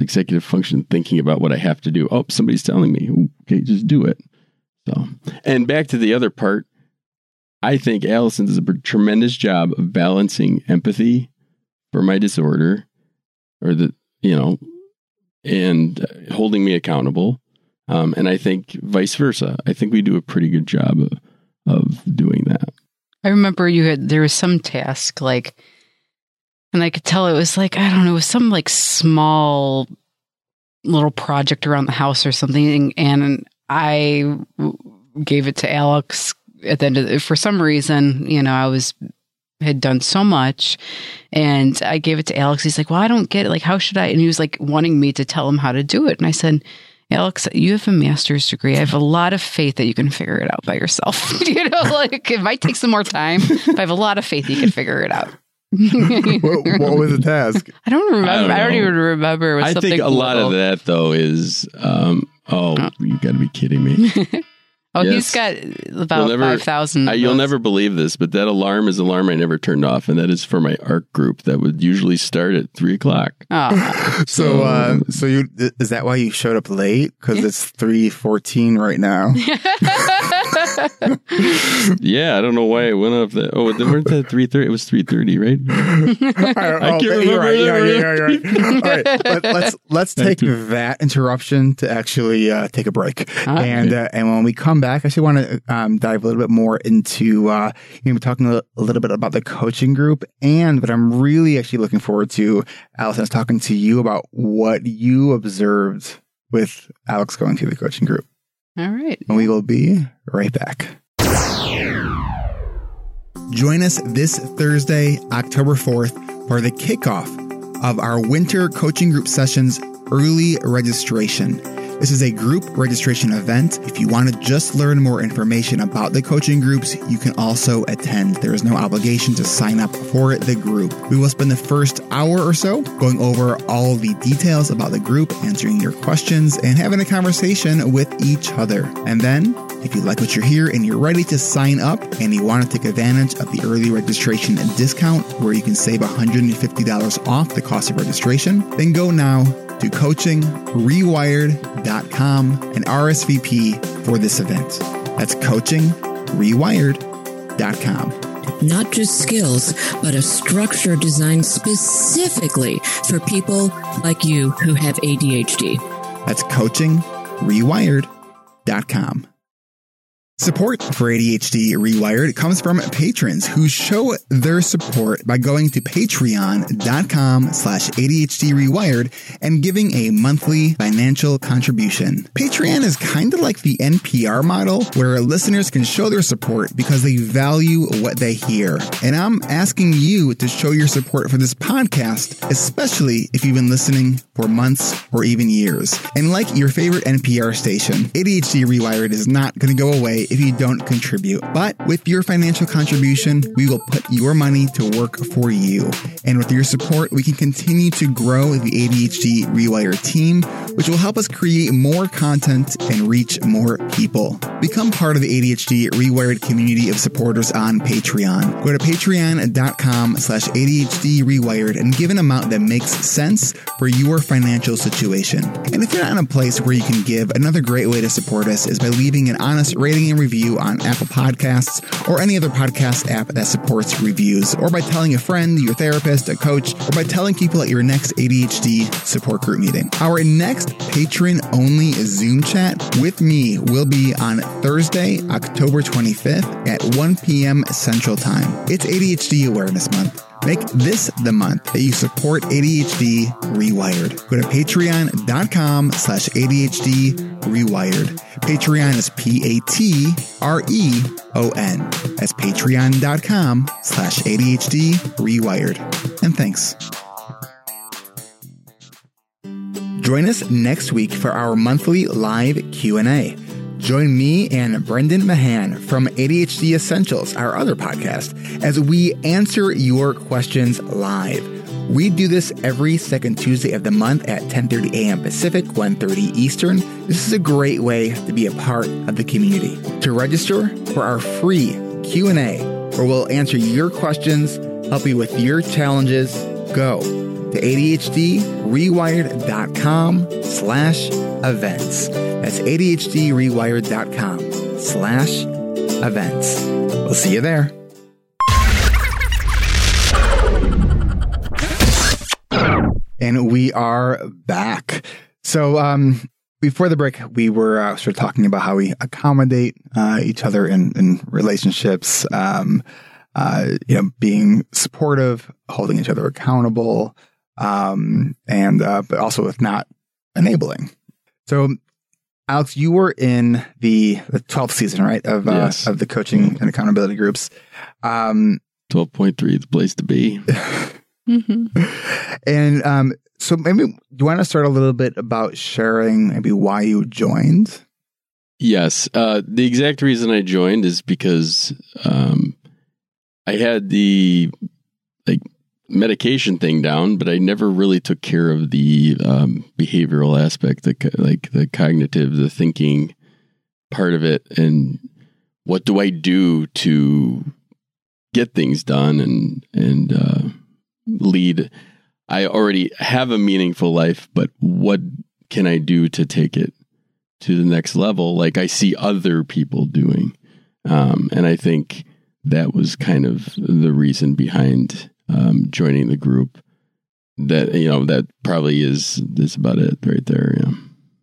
executive function, thinking about what I have to do. Oh, somebody's telling me, okay, just do it. So, and back to the other part, I think Allison does a tremendous job of balancing empathy for my disorder, or and holding me accountable. And I think vice versa. I think we do a pretty good job of doing that. I remember there was some task, like, and I could tell it was like, I don't know, it was some like small little project around the house or something. And I gave it to Alex at the end of for some reason, you know, had done so much, and I gave it to Alex. He's like, well, I don't get it. Like, how should I? And he was like wanting me to tell him how to do it. And I said, Alex, you have a master's degree. I have a lot of faith that you can figure it out by yourself. You know, like, it might take some more time, but I have a lot of faith you can figure it out. What was the task? I don't remember. I don't even remember. It was something think a little. Lot of that though is, you gotta be kidding me. Oh, yes. He's got about 5,000. You'll never believe this, but that alarm is an alarm I never turned off, and that is for my ARC group that would usually start at 3:00. Oh. So is that why you showed up late? Because it's 3:14 right now. Yeah, I don't know why I went off that. Oh, weren't that 3:30? It was 3:30, right? I can't remember. All right, let's take that interruption to actually take a break, and when we come back, I actually want to dive a little bit more into we're talking a little bit about the coaching group, and what I'm really actually looking forward to, Allison, is talking to you about what you observed with Alex going through the coaching group. All right. And we will be right back. Join us this Thursday, October 4th, for the kickoff of our winter coaching group sessions early registration. This is a group registration event. If you want to just learn more information about the coaching groups, you can also attend. There is no obligation to sign up for the group. We will spend the first hour or so going over all the details about the group, answering your questions, and having a conversation with each other. And then, if you like what you hear and you're ready to sign up and you want to take advantage of the early registration discount where you can save $150 off the cost of registration, then go now to coachingrewired.com and RSVP for this event. That's coachingrewired.com. Not just skills, but a structure designed specifically for people like you who have ADHD. That's coachingrewired.com. Support for ADHD Rewired comes from patrons who show their support by going to patreon.com/ADHD Rewired and giving a monthly financial contribution. Patreon is kind of like the NPR model, where listeners can show their support because they value what they hear. And I'm asking you to show your support for this podcast, especially if you've been listening for months or even years. And like your favorite NPR station, ADHD Rewired is not going to go away if you don't contribute. But with your financial contribution, we will put your money to work for you. And with your support, we can continue to grow the ADHD Rewire team, which will help us create more content and reach more people. Become part of the ADHD Rewired community of supporters on Patreon. Go to patreon.com/ADHD Rewired and give an amount that makes sense for your financial situation. And if you're not in a place where you can give, another great way to support us is by leaving an honest rating and review on Apple Podcasts or any other podcast app that supports reviews, or by telling a friend, your therapist, a coach, or by telling people at your next ADHD support group meeting. Our next patron-only Zoom chat with me will be on Thursday, October 25th at 1 p.m. Central Time. It's ADHD Awareness Month. Make this the month that you support ADHD Rewired. Go to patreon.com/ADHD Rewired. Patreon is Patreon. That's patreon.com/ADHD Rewired. And thanks. Join us next week for our monthly live Q&A. Join me and Brendan Mahan from ADHD Essentials, our other podcast, as we answer your questions live. We do this every second Tuesday of the month at 10:30 a.m. Pacific, 1:30 Eastern. This is a great way to be a part of the community. To register for our free Q&A, where we'll answer your questions, help you with your challenges, go to ADHDRewired.com/events. That's ADHDRewired.com/events. We'll see you there. And we are back. So before the break, we were sort of talking about how we accommodate each other in relationships, being supportive, holding each other accountable, but also with not enabling. So, Alex, you were in the 12th season, right, of the coaching and accountability groups. 12.3 is the place to be. Mm-hmm. And so maybe, do you want to start a little bit about sharing maybe why you joined? Yes. The exact reason I joined is because I had the medication thing down, but I never really took care of the behavioral aspect, the cognitive, the thinking part of it. And what do I do to get things done and lead? I already have a meaningful life, but what can I do to take it to the next level? Like I see other people doing. And I think that was kind of the reason behind joining the group. That, you know, that probably is about it right there. Yeah.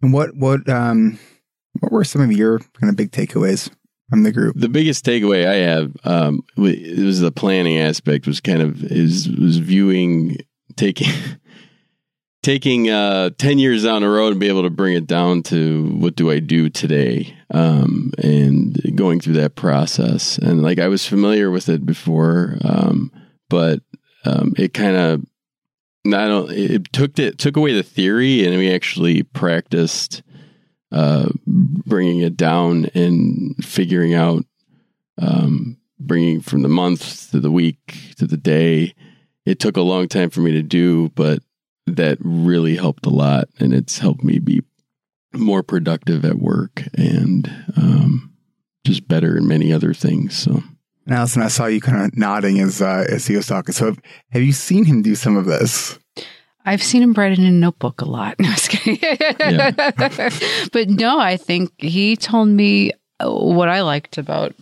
And what were some of your kind of big takeaways from the group? The biggest takeaway I have, it was the planning aspect, was kind of was viewing, taking 10 years down the road and be able to bring it down to what do I do today, and going through that process. And like I was familiar with it before, but it kind of took away the theory, and we actually practiced bringing it down and figuring out, bringing from the month to the week to the day. It took a long time for me to do, but that really helped a lot, and it's helped me be more productive at work and just better in many other things. So. And Allison, I saw you kind of nodding as he was talking. So have you seen him do some of this? I've seen him write in a notebook a lot. No, I was kidding. Yeah. But no, I think he told me what I liked about,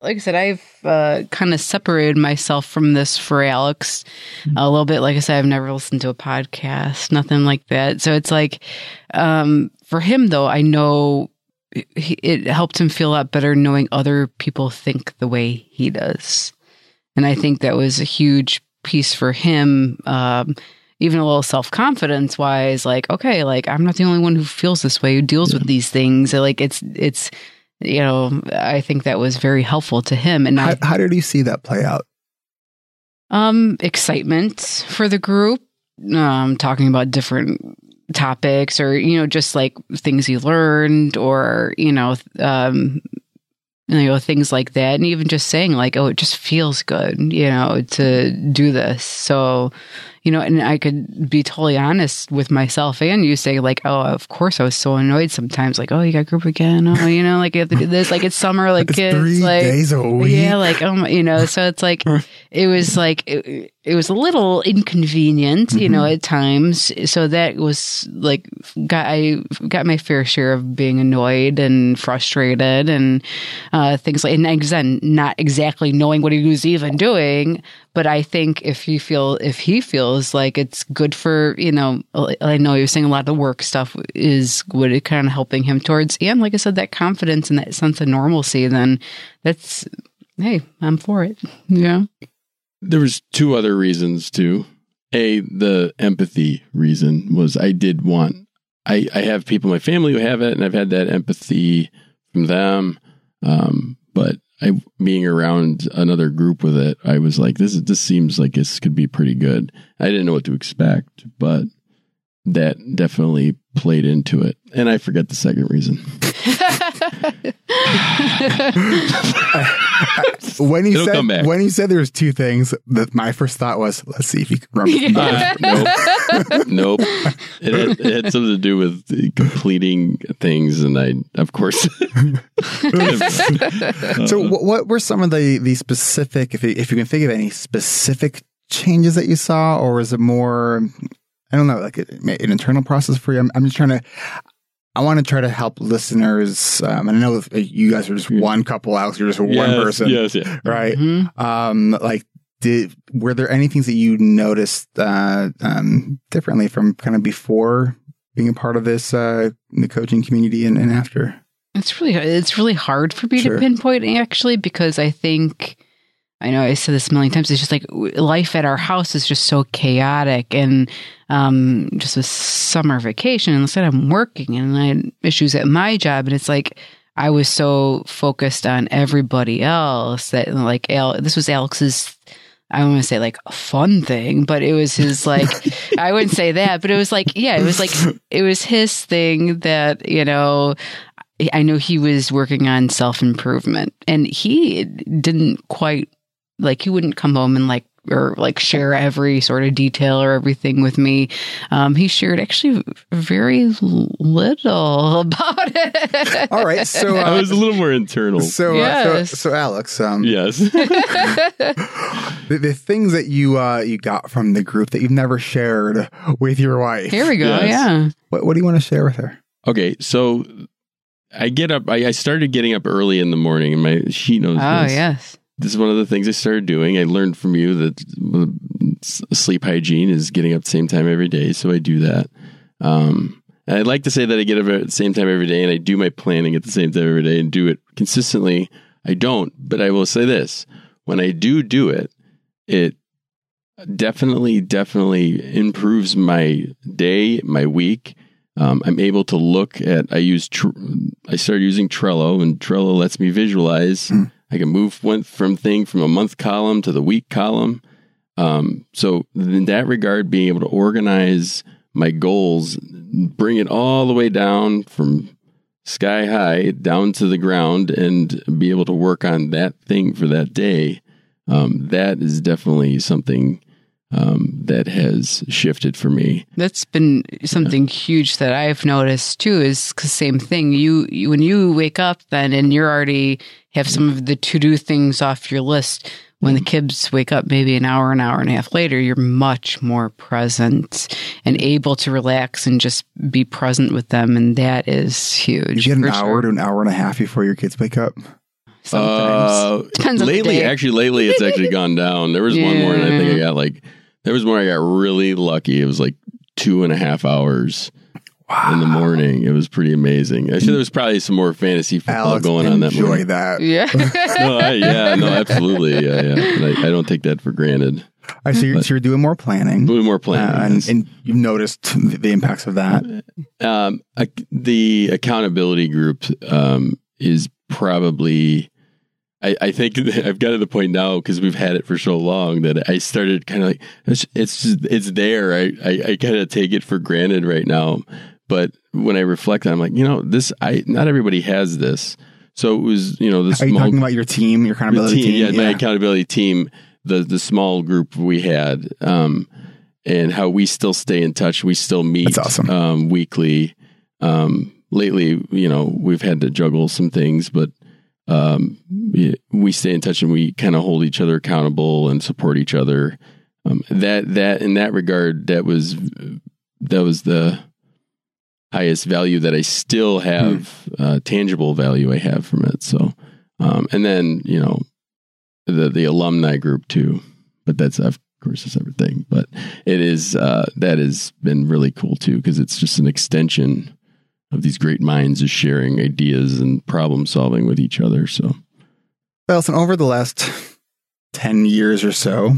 like I said, I've kind of separated myself from this for Alex a little bit. Like I said, I've never listened to a podcast, nothing like that. So it's like, for him though, I know it helped him feel a lot better knowing other people think the way he does. And I think that was a huge piece for him, even a little self-confidence wise, like, okay, like I'm not the only one who feels this way, who deals with these things. Like it's, you know, I think that was very helpful to him. And how did you see that play out? Excitement for the group, talking about different topics, or, you know, just like things he learned, or, things like that. And even just saying like, oh, it just feels good, you know, to do this. So, you know, and I could be totally honest with myself and you, say like, oh, of course I was so annoyed sometimes. Like, oh, you got group again. Oh, you know, like you have to do this. Like it's summer, like it's kids, 3 days a week. Yeah. Like, oh my, you know, so it's like, it was like, it was a little inconvenient, you know, at times. So that was like, I got my fair share of being annoyed and frustrated and things like, and again, not exactly knowing what he was even doing. But I think if he feels like it's good for, you know, I know you're saying a lot of the work stuff is what it kind of helping him towards. And like I said, that confidence and that sense of normalcy, then that's, hey, I'm for it. Yeah. There was two other reasons too. The empathy reason was I have people in my family who have it, and I've had that empathy from them. But being around another group with it, I was like, this seems like this could be pretty good. I didn't know what to expect, but that definitely played into it. And I forget the second reason. When he said there was two things, my first thought was, let's see if he can remember. Nope. It had something to do with completing things, and I, of course. So what were some of the specific, if you can think of any specific changes that you saw, or was it more, I don't know, like an internal process for you? I'm just trying to, I want to try to help listeners. I know you guys are just one couple, Alex. You're just one person, yes. Right? Mm-hmm. Were there any things that you noticed differently from kind of before being a part of this the coaching community and after? It's really hard for me to pinpoint, actually, because I know I said this a million times. It's just like life at our house is just so chaotic, and just with summer vacation, and instead I'm working, and I had issues at my job, and it's like I was so focused on everybody else that this was Alex's. I don't want to say like a fun thing, but it was his like, I wouldn't say that, but it was like, yeah, it was his thing that, you know, I know he was working on self-improvement, and he didn't quite. Like, he wouldn't come home and share every sort of detail or everything with me. He shared actually very little about it. All right. So I was a little more internal. So, yes. So Alex. Yes. the things that you got from the group that you've never shared with your wife. Here we go. Yes. Yeah. What do you want to share with her? Okay. So I get up. I started getting up early in the morning, and she knows this. Oh, yes. This is one of the things I started doing. I learned from you that sleep hygiene is getting up the same time every day. So I do that. And I'd like to say that I get up at the same time every day, and I do my planning at the same time every day and do it consistently. I don't, but I will say this. When I do it, it definitely improves my day, my week. I'm able to look at, I started using Trello, and Trello lets me visualize. I can move from a month column to the week column. So in that regard, being able to organize my goals, bring it all the way down from sky high down to the ground, and be able to work on that thing for that day. That is definitely something that has shifted for me. That's been something huge that I've noticed too, is the same thing. You when you wake up then, and you're already have some of the to-do things off your list, when the kids wake up maybe an hour and a half later, you're much more present and able to relax and just be present with them. And that is huge. You get an hour to an hour and a half before your kids wake up? Sometimes. Lately, it's actually gone down. There was one morning I think I got really lucky. It was like 2.5 hours in the morning. It was pretty amazing. I sure there was probably some more fantasy football going on that morning. Enjoy that. Yeah. Absolutely. Yeah. I don't take that for granted. All right, so you're doing more planning. And you've noticed the impacts of that. The accountability group is probably... I think I've got to the point now, because we've had it for so long, that I started kind of like, it's there. I kind of take it for granted right now. But when I reflect on it, I'm like, not everybody has this. So it was, this. Are you talking about your team, your accountability team? Yeah, my accountability team, the small group we had, and how we still stay in touch. We still meet. That's awesome. Weekly. Lately, we've had to juggle some things, but we stay in touch, and we kind of hold each other accountable and support each other. That in that regard, that was the highest value that I still have, tangible value I have from it. So, and then, the alumni group too, but that's, of course, a separate thing, but it is, that has been really cool too, 'cause it's just an extension of these great minds is sharing ideas and problem solving with each other. So, Allison, over the last 10 years or so,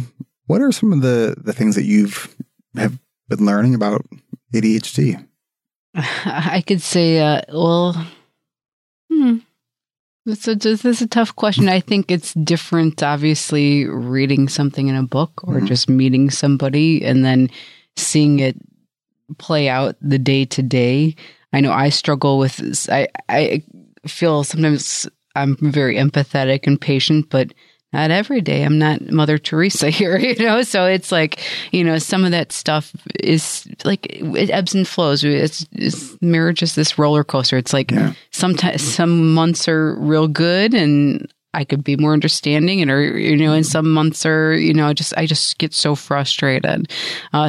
what are some of the things that you've been learning about ADHD? I could say, this is a tough question. I think it's different, obviously, reading something in a book or just meeting somebody and then seeing it play out the day to day. I know I struggle with this. I feel sometimes I'm very empathetic and patient, but not every day. I'm not Mother Teresa here, So it's like, some of that stuff is like it ebbs and flows. It's marriage is this roller coaster. It's like sometimes some months are real good and I could be more understanding, and some months are, I just get so frustrated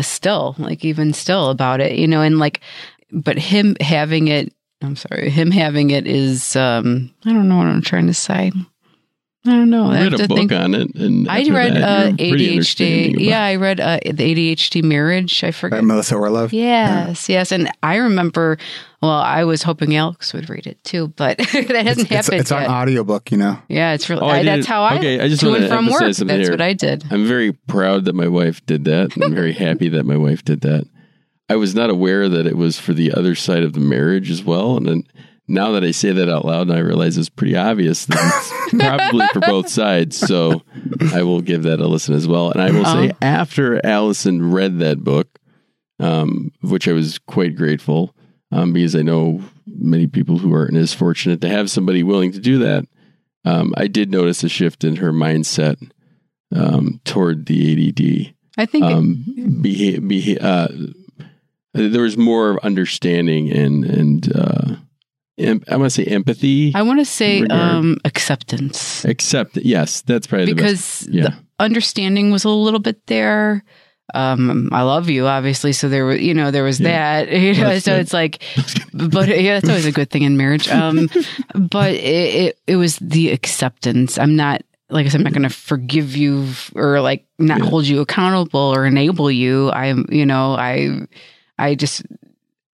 still about it, but him having it is, I don't know what I'm trying to say. I don't know. I read a book on it. And I read ADHD. Yeah, I read The ADHD Marriage. I forget. By Melissa Orlove. Yes. And I remember, I was hoping Alex would read it too, but that hasn't happened yet. It's an audiobook, Yeah, it's really, that's how I, okay, I just to and from work. That's what I did. I'm very proud that my wife did that. I'm very happy that my wife did that. I was not aware that it was for the other side of the marriage as well. And then, now that I say that out loud, and I realize it's pretty obvious that it's probably for both sides. So I will give that a listen as well. And I will say, after Allison read that book, which I was quite grateful, because I know many people who aren't as fortunate to have somebody willing to do that. I did notice a shift in her mindset toward the ADD. I think there was more understanding and I want to say empathy. I want to say acceptance. Yes, that's probably because the best. The understanding was a little bit there. I love you, obviously. So there was, that. So it's like, but that's always a good thing in marriage. But it was the acceptance. I'm not. Like I said, I'm not going to forgive you or like not hold you accountable or enable you.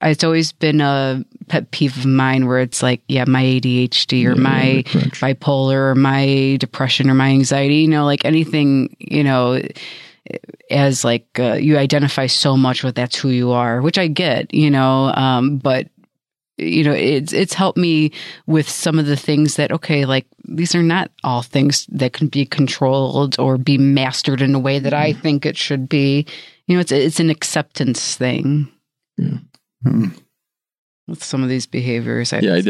It's always been a pet peeve of mine where it's like, my ADHD or my bipolar or my depression or my anxiety, like anything, as like you identify so much with that's who you are, which I get, but it's helped me with some of the things that, these are not all things that can be controlled or be mastered in a way that I think it should be, it's an acceptance thing. Yeah. With some of these behaviors. After you read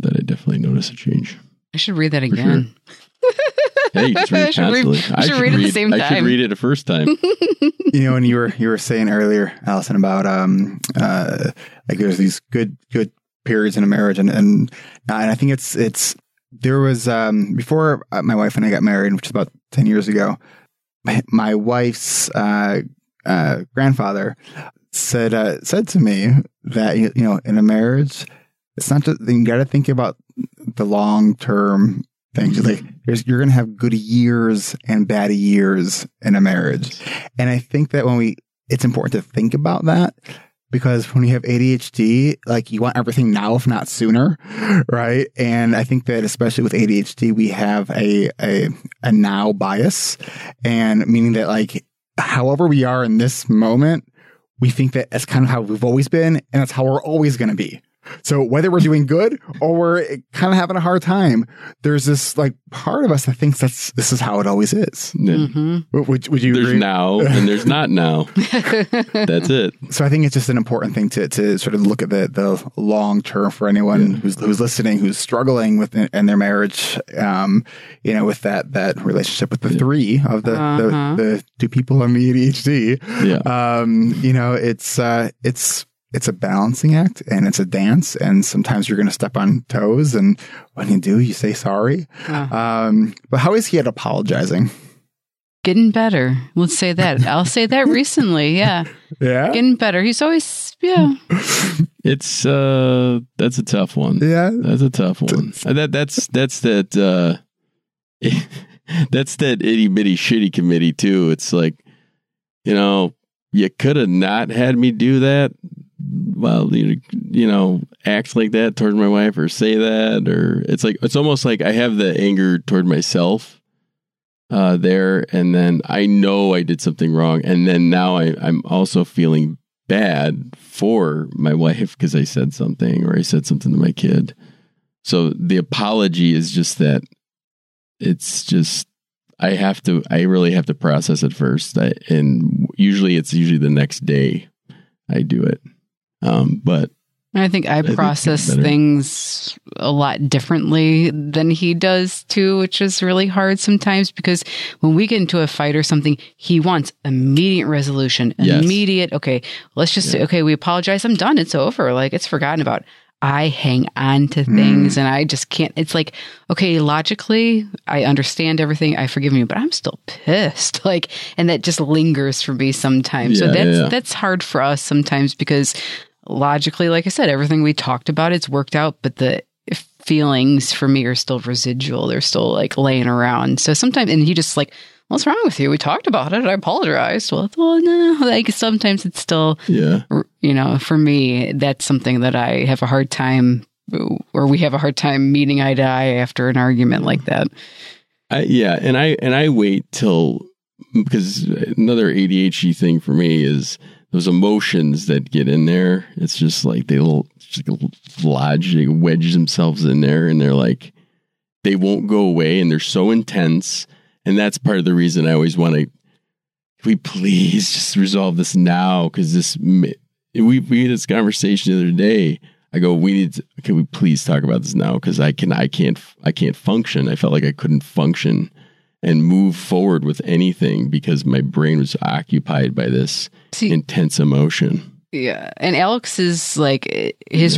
that, I definitely noticed a change. I should read that again. Sure. Hey, you just read it constantly. I should read it the same time. I should read it a first time. And you were saying earlier, Allison, about there's these good periods in a marriage, and I think it's there was before my wife and I got married, which is about 10 years ago. My wife's grandfather said to me that, in a marriage, it's not just, you got to think about the long-term things. Like you're going to have good years and bad years in a marriage. And I think that it's important to think about that, because when you have ADHD, like you want everything now, if not sooner. Right. And I think that especially with ADHD, we have a now bias, and meaning that like, however we are in this moment, we think that that's kind of how we've always been, and that's how we're always going to be. So whether we're doing good or we're kind of having a hard time, there's this like part of us that thinks this is how it always is. Yeah. Mm-hmm. Would you agree? There's now and there's not now. That's it. So I think it's just an important thing to sort of look at the long term for anyone who's listening, who's struggling with in their marriage, with that relationship with the three of the two people on the ADHD. Yeah. It's a balancing act, and it's a dance, and sometimes you're going to step on toes, and when you do, you say sorry. But how is he at apologizing? Getting better. Let's say that. I'll say that recently. Yeah. Yeah. Getting better. He's always, It's, that's a tough one. Yeah. That's a tough one. That's that itty bitty shitty committee too. It's like, you could have not had me do that. Well, act like that toward my wife or say that, or it's almost like I have the anger toward myself there. And then I know I did something wrong. And then now I'm also feeling bad for my wife because I said something or I said something to my kid. So the apology is just that it's just, I really have to process it first. And usually it's the next day I do it. But I think I process things a lot differently than he does too, which is really hard sometimes because when we get into a fight or something, he wants immediate resolution, immediate. Yes. Okay, let's just say, okay, we apologize. I'm done. It's over. Like it's forgotten about. I hang on to things and I just can't. It's like, okay, logically, I understand everything. I forgive you, but I'm still pissed. Like, and that just lingers for me sometimes. Yeah, so that's hard for us sometimes because logically, like I said, everything we talked about, it's worked out, but the feelings for me are still residual. They're still like laying around. So sometimes, and he just like, what's wrong with you? We talked about it. I apologized. Well, no. Like sometimes it's still, you know, for me, that's something that I have a hard time, or we have a hard time meeting eye to eye after an argument like that. And I wait till, because another ADHD thing for me is those emotions that get in there. It's just like they wedge themselves in there, and they're like, they won't go away, and they're so intense. And that's part of the reason I always want to, can we please just resolve this now? Because we had this conversation the other day. I go, can we please talk about this now? Because I can't function. I felt like I couldn't function and move forward with anything because my brain was occupied by this intense emotion. Yeah. And Alex is like, his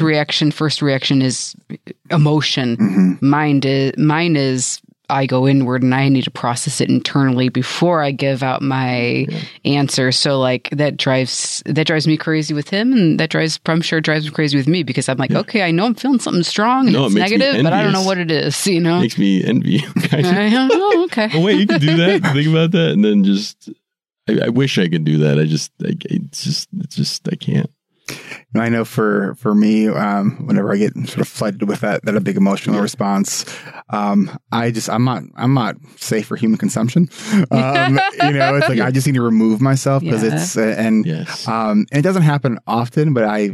first reaction is emotion. Mm-hmm. Mine is, I go inward and I need to process it internally before I give out my answer. So like that drives me crazy with him, and I'm sure drives him crazy with me because I'm like, okay, I know I'm feeling something strong and it's negative, but I don't know what it is, you know? It makes me envy. I don't know, okay. Oh, wait, you can do that? Think about that? And then just, I wish I could do that. I just I can't. I know for me, whenever I get sort of flooded with that a big emotional response, I'm not safe for human consumption. You know, it's like I just need to remove myself because it's and it doesn't happen often. But I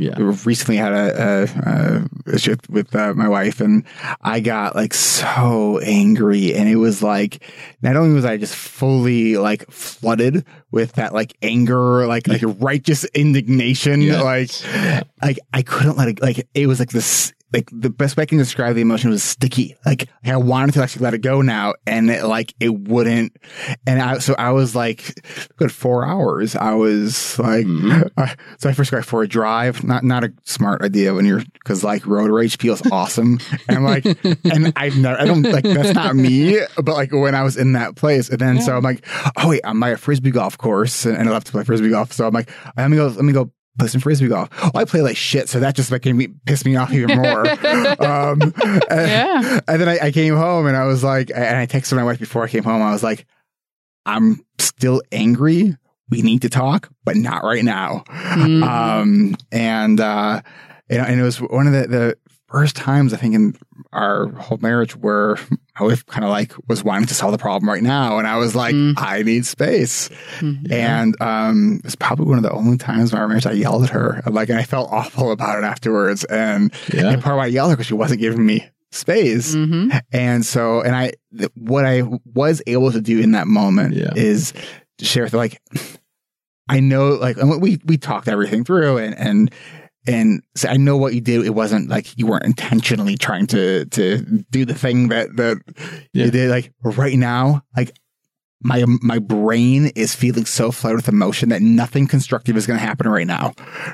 recently had a issue with my wife, and I got like so angry, and it was like not only was I just fully like flooded with that like anger, like righteous indignation, like I couldn't let it, like it was like this, like the best way I can describe the emotion was sticky. Like I wanted to actually let it go now, and it wouldn't. And I was like, good 4 hours. I was like, so I first got for a drive. Not a smart idea when you're, because like road rage feels awesome. And I'm like, and I don't like, that's not me. But like when I was in that place, and then so I'm like, oh wait, I'm at a frisbee golf course, and I love to play frisbee golf. So I'm like, let me go. Play some frisbee golf. Oh, I play like shit, so that just like pissed me off even more. And then I came home, and I was like, and I texted my wife before I came home. I was like, I'm still angry. We need to talk, but not right now. Mm-hmm. And it was one of the first times I think in our whole marriage where my wife kind of like was wanting to solve the problem right now, and I was like, I need space. Mm-hmm. And it's probably one of the only times in our marriage I yelled at her, like, and I felt awful about it afterwards. And part of why I yelled at her because she wasn't giving me space. Mm-hmm. And so, and what I was able to do in that moment is to share with her, like, I know, like, and we talked everything through, and so I know what you did. It wasn't like you weren't intentionally trying to do the thing that you did. Like right now, like my brain is feeling so flooded with emotion that nothing constructive is going to happen right now,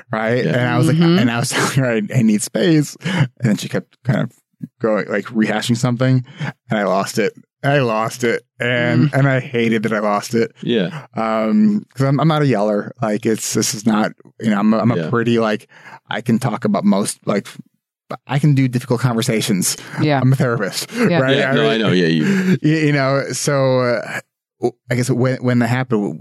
right? Yeah. And I was like, and I was telling her I need space, and then she kept kind of going like rehashing something, and I lost it. And I hated that I lost it. Yeah. Because I'm not a yeller. Like this is not, you know, I'm a pretty, like, I can talk about most, like, I can do difficult conversations. Yeah. I'm a therapist. Yeah. Right. Yeah, I know. Yeah. You know, so I guess when that happened,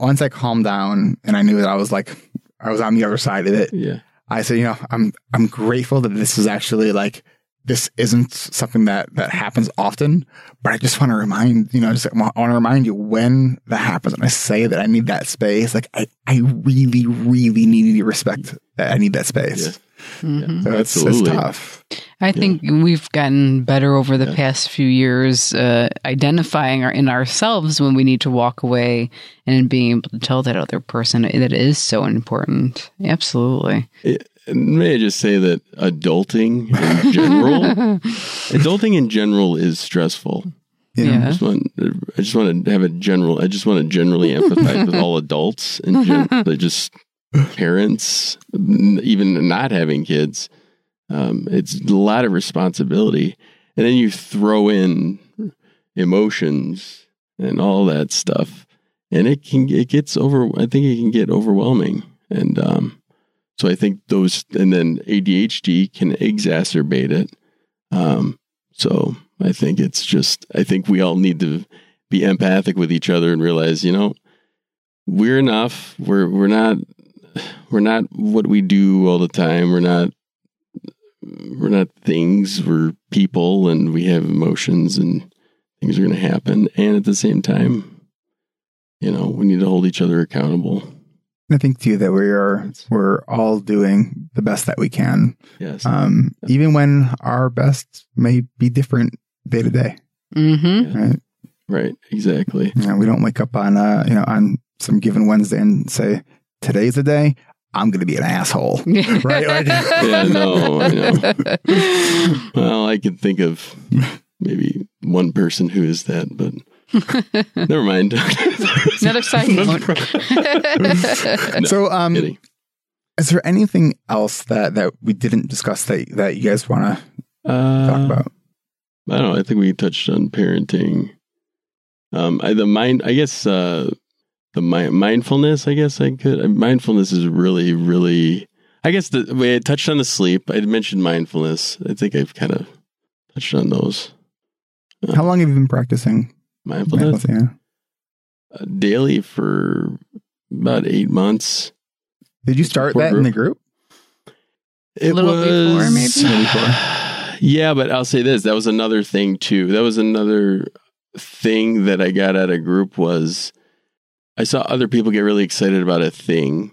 once I calmed down and I knew that I was like, I was on the other side of it. Yeah. I said, you know, I'm grateful that this is actually like, this isn't something that happens often, but I just want to remind, I want to remind you when that happens. And I say that I need that space. Like I really, really need to respect that I need that space. Yeah. Mm-hmm. So it's tough. I think we've gotten better over the past few years identifying in ourselves when we need to walk away and being able to tell that other person that it is so important. Absolutely. May I just say that adulting in general is stressful. Yeah. I just want to generally empathize with all adults and parents, even not having kids. It's a lot of responsibility. And then you throw in emotions and all that stuff. And it can get overwhelming. And so I think then ADHD can exacerbate it. So I think I think we all need to be empathic with each other and realize, we're enough. We're not what we do all the time. We're not things. We're people, and we have emotions, and things are going to happen. And at the same time, we need to hold each other accountable. I think too that we're all doing the best that we can. Yes. Even when our best may be different day to day. Mm-hmm. Right. Right. Exactly. We don't wake up on on some given Wednesday and say, today's the day I'm going to be an asshole. Right? Like, yeah, no, I know. Well, I can think of maybe one person who is that, but never mind. Another side note. So, is there anything else that we didn't discuss that you guys want to talk about? I don't know. I think we touched on parenting. Mindfulness, I guess I could. Mindfulness is really, really. I guess the way I touched on the sleep, I mentioned mindfulness. I think I've kind of touched on those. How long have you been practicing mindfulness? Yeah. Daily for about 8 months. Did you start that in the group? A little before, maybe. Yeah, but I'll say this: that was another thing too. That was another thing that I got out of group was. I saw other people get really excited about a thing,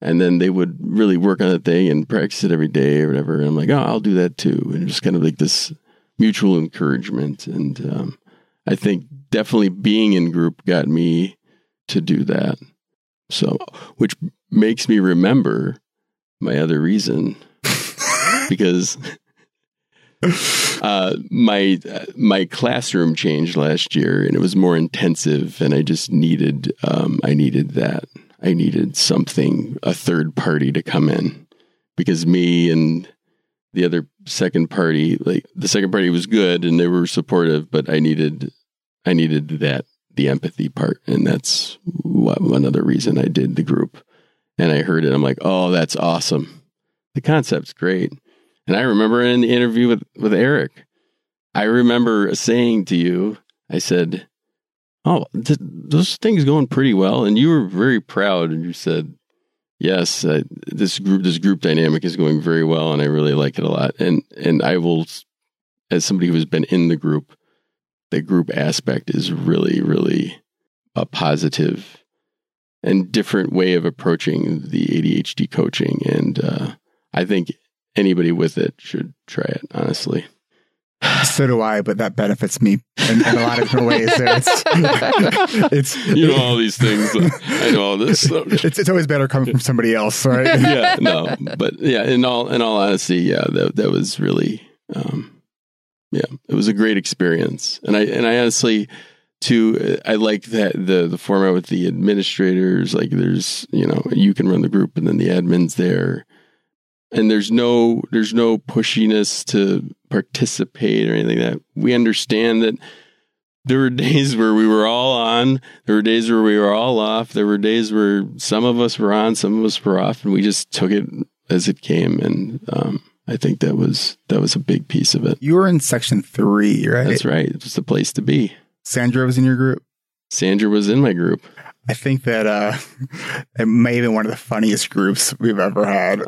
and then they would really work on the thing and practice it every day or whatever. And I'm like, oh, I'll do that too. And just kind of like this mutual encouragement. And I think definitely being in group got me to do that. So, which makes me remember my other reason because my classroom changed last year, and it was more intensive, and I just needed I needed something, a third party to come in, because me and the other second party, like the second party was good and they were supportive, but I needed that, the empathy part, and that's another reason I did the group. And I heard it, I'm like, oh, that's awesome, the concept's great. And I remember in the interview with Eric, I remember saying to you, I said, oh, those things going pretty well. And you were very proud. And you said, yes, this group dynamic is going very well. And I really like it a lot. And I will, as somebody who has been in the group aspect is really, really a positive and different way of approaching the ADHD coaching. And I think anybody with it should try it, honestly. So do I, but that benefits me in a lot of different ways. So it's all these things. I know all this. So. It's always better coming from somebody else, right? Yeah, no, but yeah, in all honesty, yeah, that was really, it was a great experience, and I honestly too, I like that the format with the administrators. Like, there's you can run the group, and then the admin's there. And there's no pushiness to participate or anything like that. We understand that there were days where we were all on, there were days where we were all off, there were days where some of us were on, some of us were off, and we just took it as it came. And I think that was a big piece of it. You were in section 3, right? That's right. It was the place to be. Sandra was in your group? Sandra was in my group. I think that it may have been one of the funniest groups we've ever had.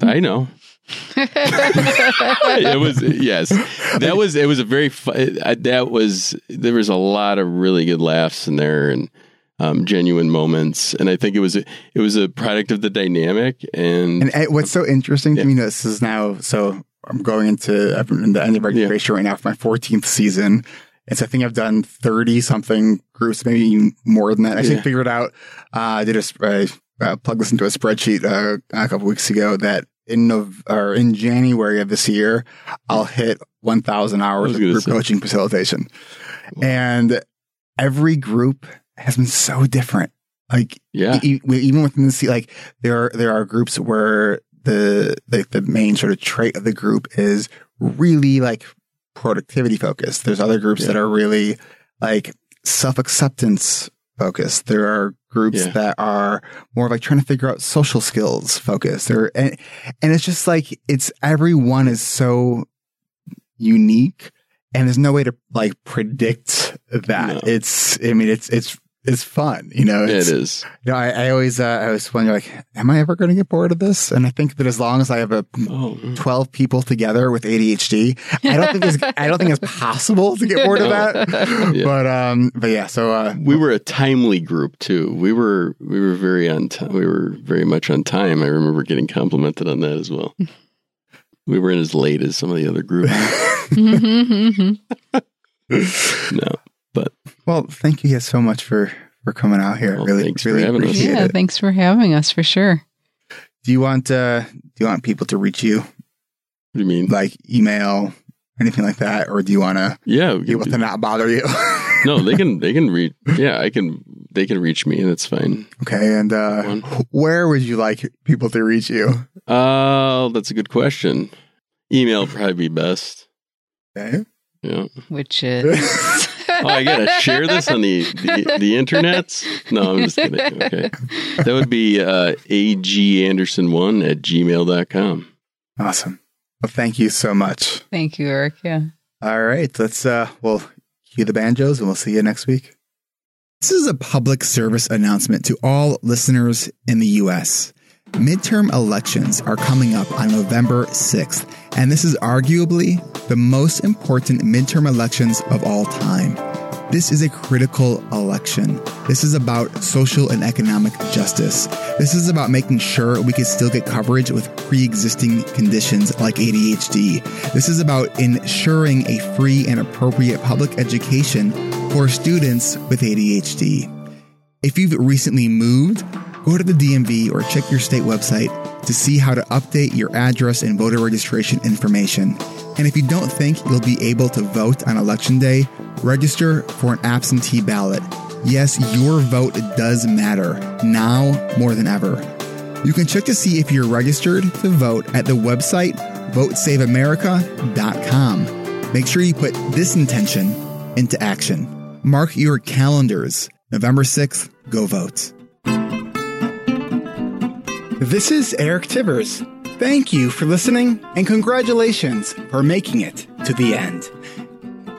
I know. It was, yes, that was, it was a very, that was, there was a lot of really good laughs in there and genuine moments. And I think it was a product of the dynamic. And what's so interesting to me, this is now, so I'm going into, I'm in the end of our duration right now for my 14th season. And so I think I've done 30 something groups, maybe even more than that. I actually figured out, I did a plug this into a spreadsheet a couple weeks ago that in January of this year, I'll hit 1,000 hours of group coaching facilitation. Cool. And every group has been so different. Like, even within the, like there are groups where the main sort of trait of the group is really like productivity focused. There's other groups that are really like self-acceptance focused. There are groups that are more like trying to figure out social skills focused. And it's just like, everyone is so unique and there's no way to like predict that. No. It's fun, you know. It is. You know, I always wonder, like, am I ever going to get bored of this? And I think that as long as I have 12 people together with ADHD, I don't think it's possible to get bored of that. But yeah. So we were a timely group too. We were very on time. We were very much on time. I remember getting complimented on that as well. We weren't as late as some of the other groups. No. But well, thank you guys so much for coming out here. Well, really appreciate it. Yeah, thanks for having us for sure. Do you want people to reach you? What do you mean? Like email, anything like that, or do you want to people to not bother you? No, they can reach. Yeah, they can reach me. That's fine. Okay, and where would you like people to reach you? That's a good question. Email probably be best. Okay. Yeah. Which is. Oh, I gotta share this on the internet? No, I'm just kidding. Okay. That would be aganderson1@gmail.com. Awesome. Well, thank you so much. Thank you, Eric. Yeah. All right. Let's we'll cue the banjos and we'll see you next week. This is a public service announcement to all listeners in the US. Midterm elections are coming up on November 6th, and this is arguably the most important midterm elections of all time. This is a critical election. This is about social and economic justice. This is about making sure we can still get coverage with pre-existing conditions like ADHD. This is about ensuring a free and appropriate public education for students with ADHD. If you've recently moved, go to the DMV or check your state website to see how to update your address and voter registration information. And if you don't think you'll be able to vote on Election Day, register for an absentee ballot. Yes, your vote does matter, now more than ever. You can check to see if you're registered to vote at the website votesaveamerica.com. Make sure you put this intention into action. Mark your calendars. November 6th, go vote. This is Eric Tivers. Thank you for listening, and congratulations for making it to the end.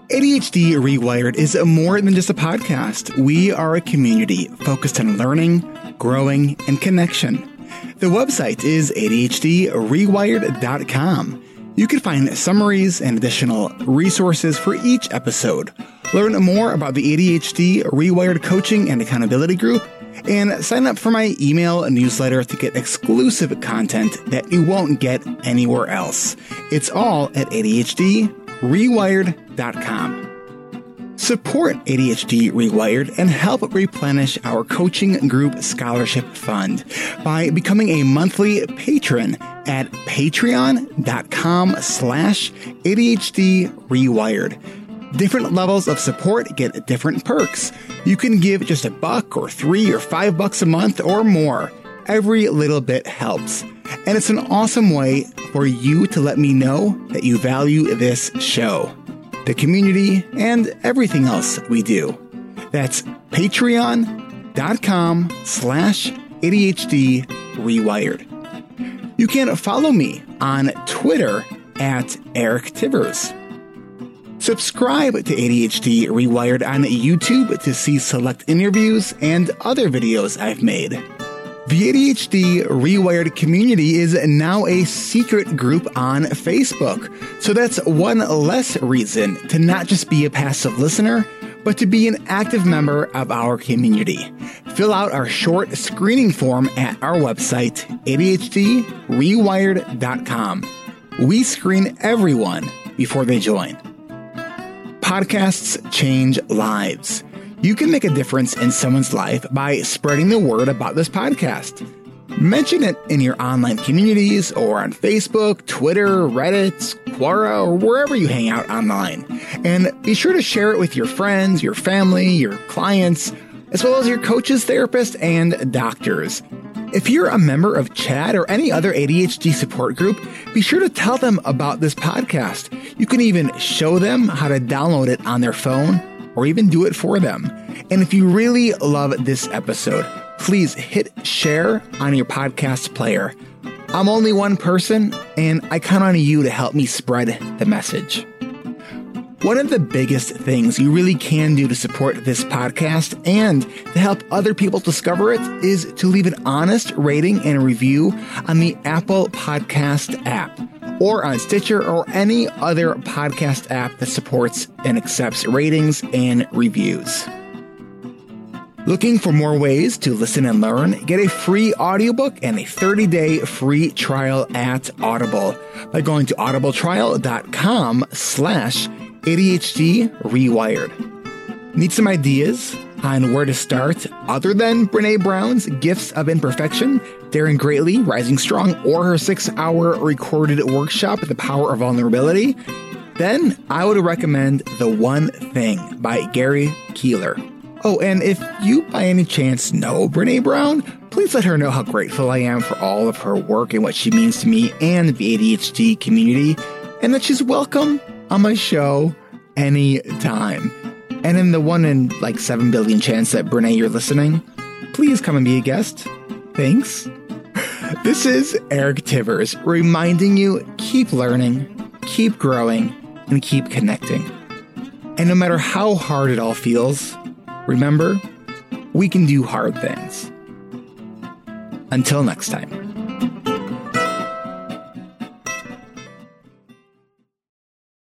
ADHD Rewired is more than just a podcast. We are a community focused on learning, growing, and connection. The website is ADHDRewired.com. You can find summaries and additional resources for each episode. Learn more about the ADHD Rewired Coaching and Accountability Group, and sign up for my email newsletter to get exclusive content that you won't get anywhere else. It's all at ADHDRewired.com. Support ADHD Rewired and help replenish our coaching group scholarship fund by becoming a monthly patron at patreon.com/ADHDRewired. Different levels of support get different perks. You can give just $1 or $3 or $5 a month or more. Every little bit helps. And it's an awesome way for you to let me know that you value this show, the community, and everything else we do. That's patreon.com/ADHDRewired. You can follow me on Twitter at Eric Tivers. Subscribe to ADHD Rewired on YouTube to see select interviews and other videos I've made. The ADHD Rewired community is now a secret group on Facebook. So that's one less reason to not just be a passive listener, but to be an active member of our community. Fill out our short screening form at our website, ADHDRewired.com. We screen everyone before they join. Podcasts change lives. You can make a difference in someone's life by spreading the word about this podcast. Mention it in your online communities or on Facebook, Twitter, Reddit, Quora, or wherever you hang out online. And be sure to share it with your friends, your family, your clients, as well as your coaches, therapists, and doctors. If you're a member of Chad or any other ADHD support group, be sure to tell them about this podcast. You can even show them how to download it on their phone or even do it for them. And if you really love this episode, please hit share on your podcast player. I'm only one person, and I count on you to help me spread the message. One of the biggest things you really can do to support this podcast and to help other people discover it is to leave an honest rating and review on the Apple Podcast app or on Stitcher or any other podcast app that supports and accepts ratings and reviews. Looking for more ways to listen and learn? Get a free audiobook and a 30-day free trial at Audible by going to audibletrial.com/ADHD Rewired. Need some ideas on where to start other than Brene Brown's Gifts of Imperfection, Daring Greatly, Rising Strong, or her 6-hour recorded workshop, The Power of Vulnerability? Then I would recommend The One Thing by Gary Keller. Oh, and if you by any chance know Brene Brown, please let her know how grateful I am for all of her work and what she means to me and the ADHD community, and that she's welcome on my show anytime. And in the one in like 7 billion chance that Brene, you're listening, please come and be a guest. Thanks. This is Eric Tivers reminding you, keep learning, keep growing, and keep connecting. And no matter how hard it all feels, remember, we can do hard things. Until next time.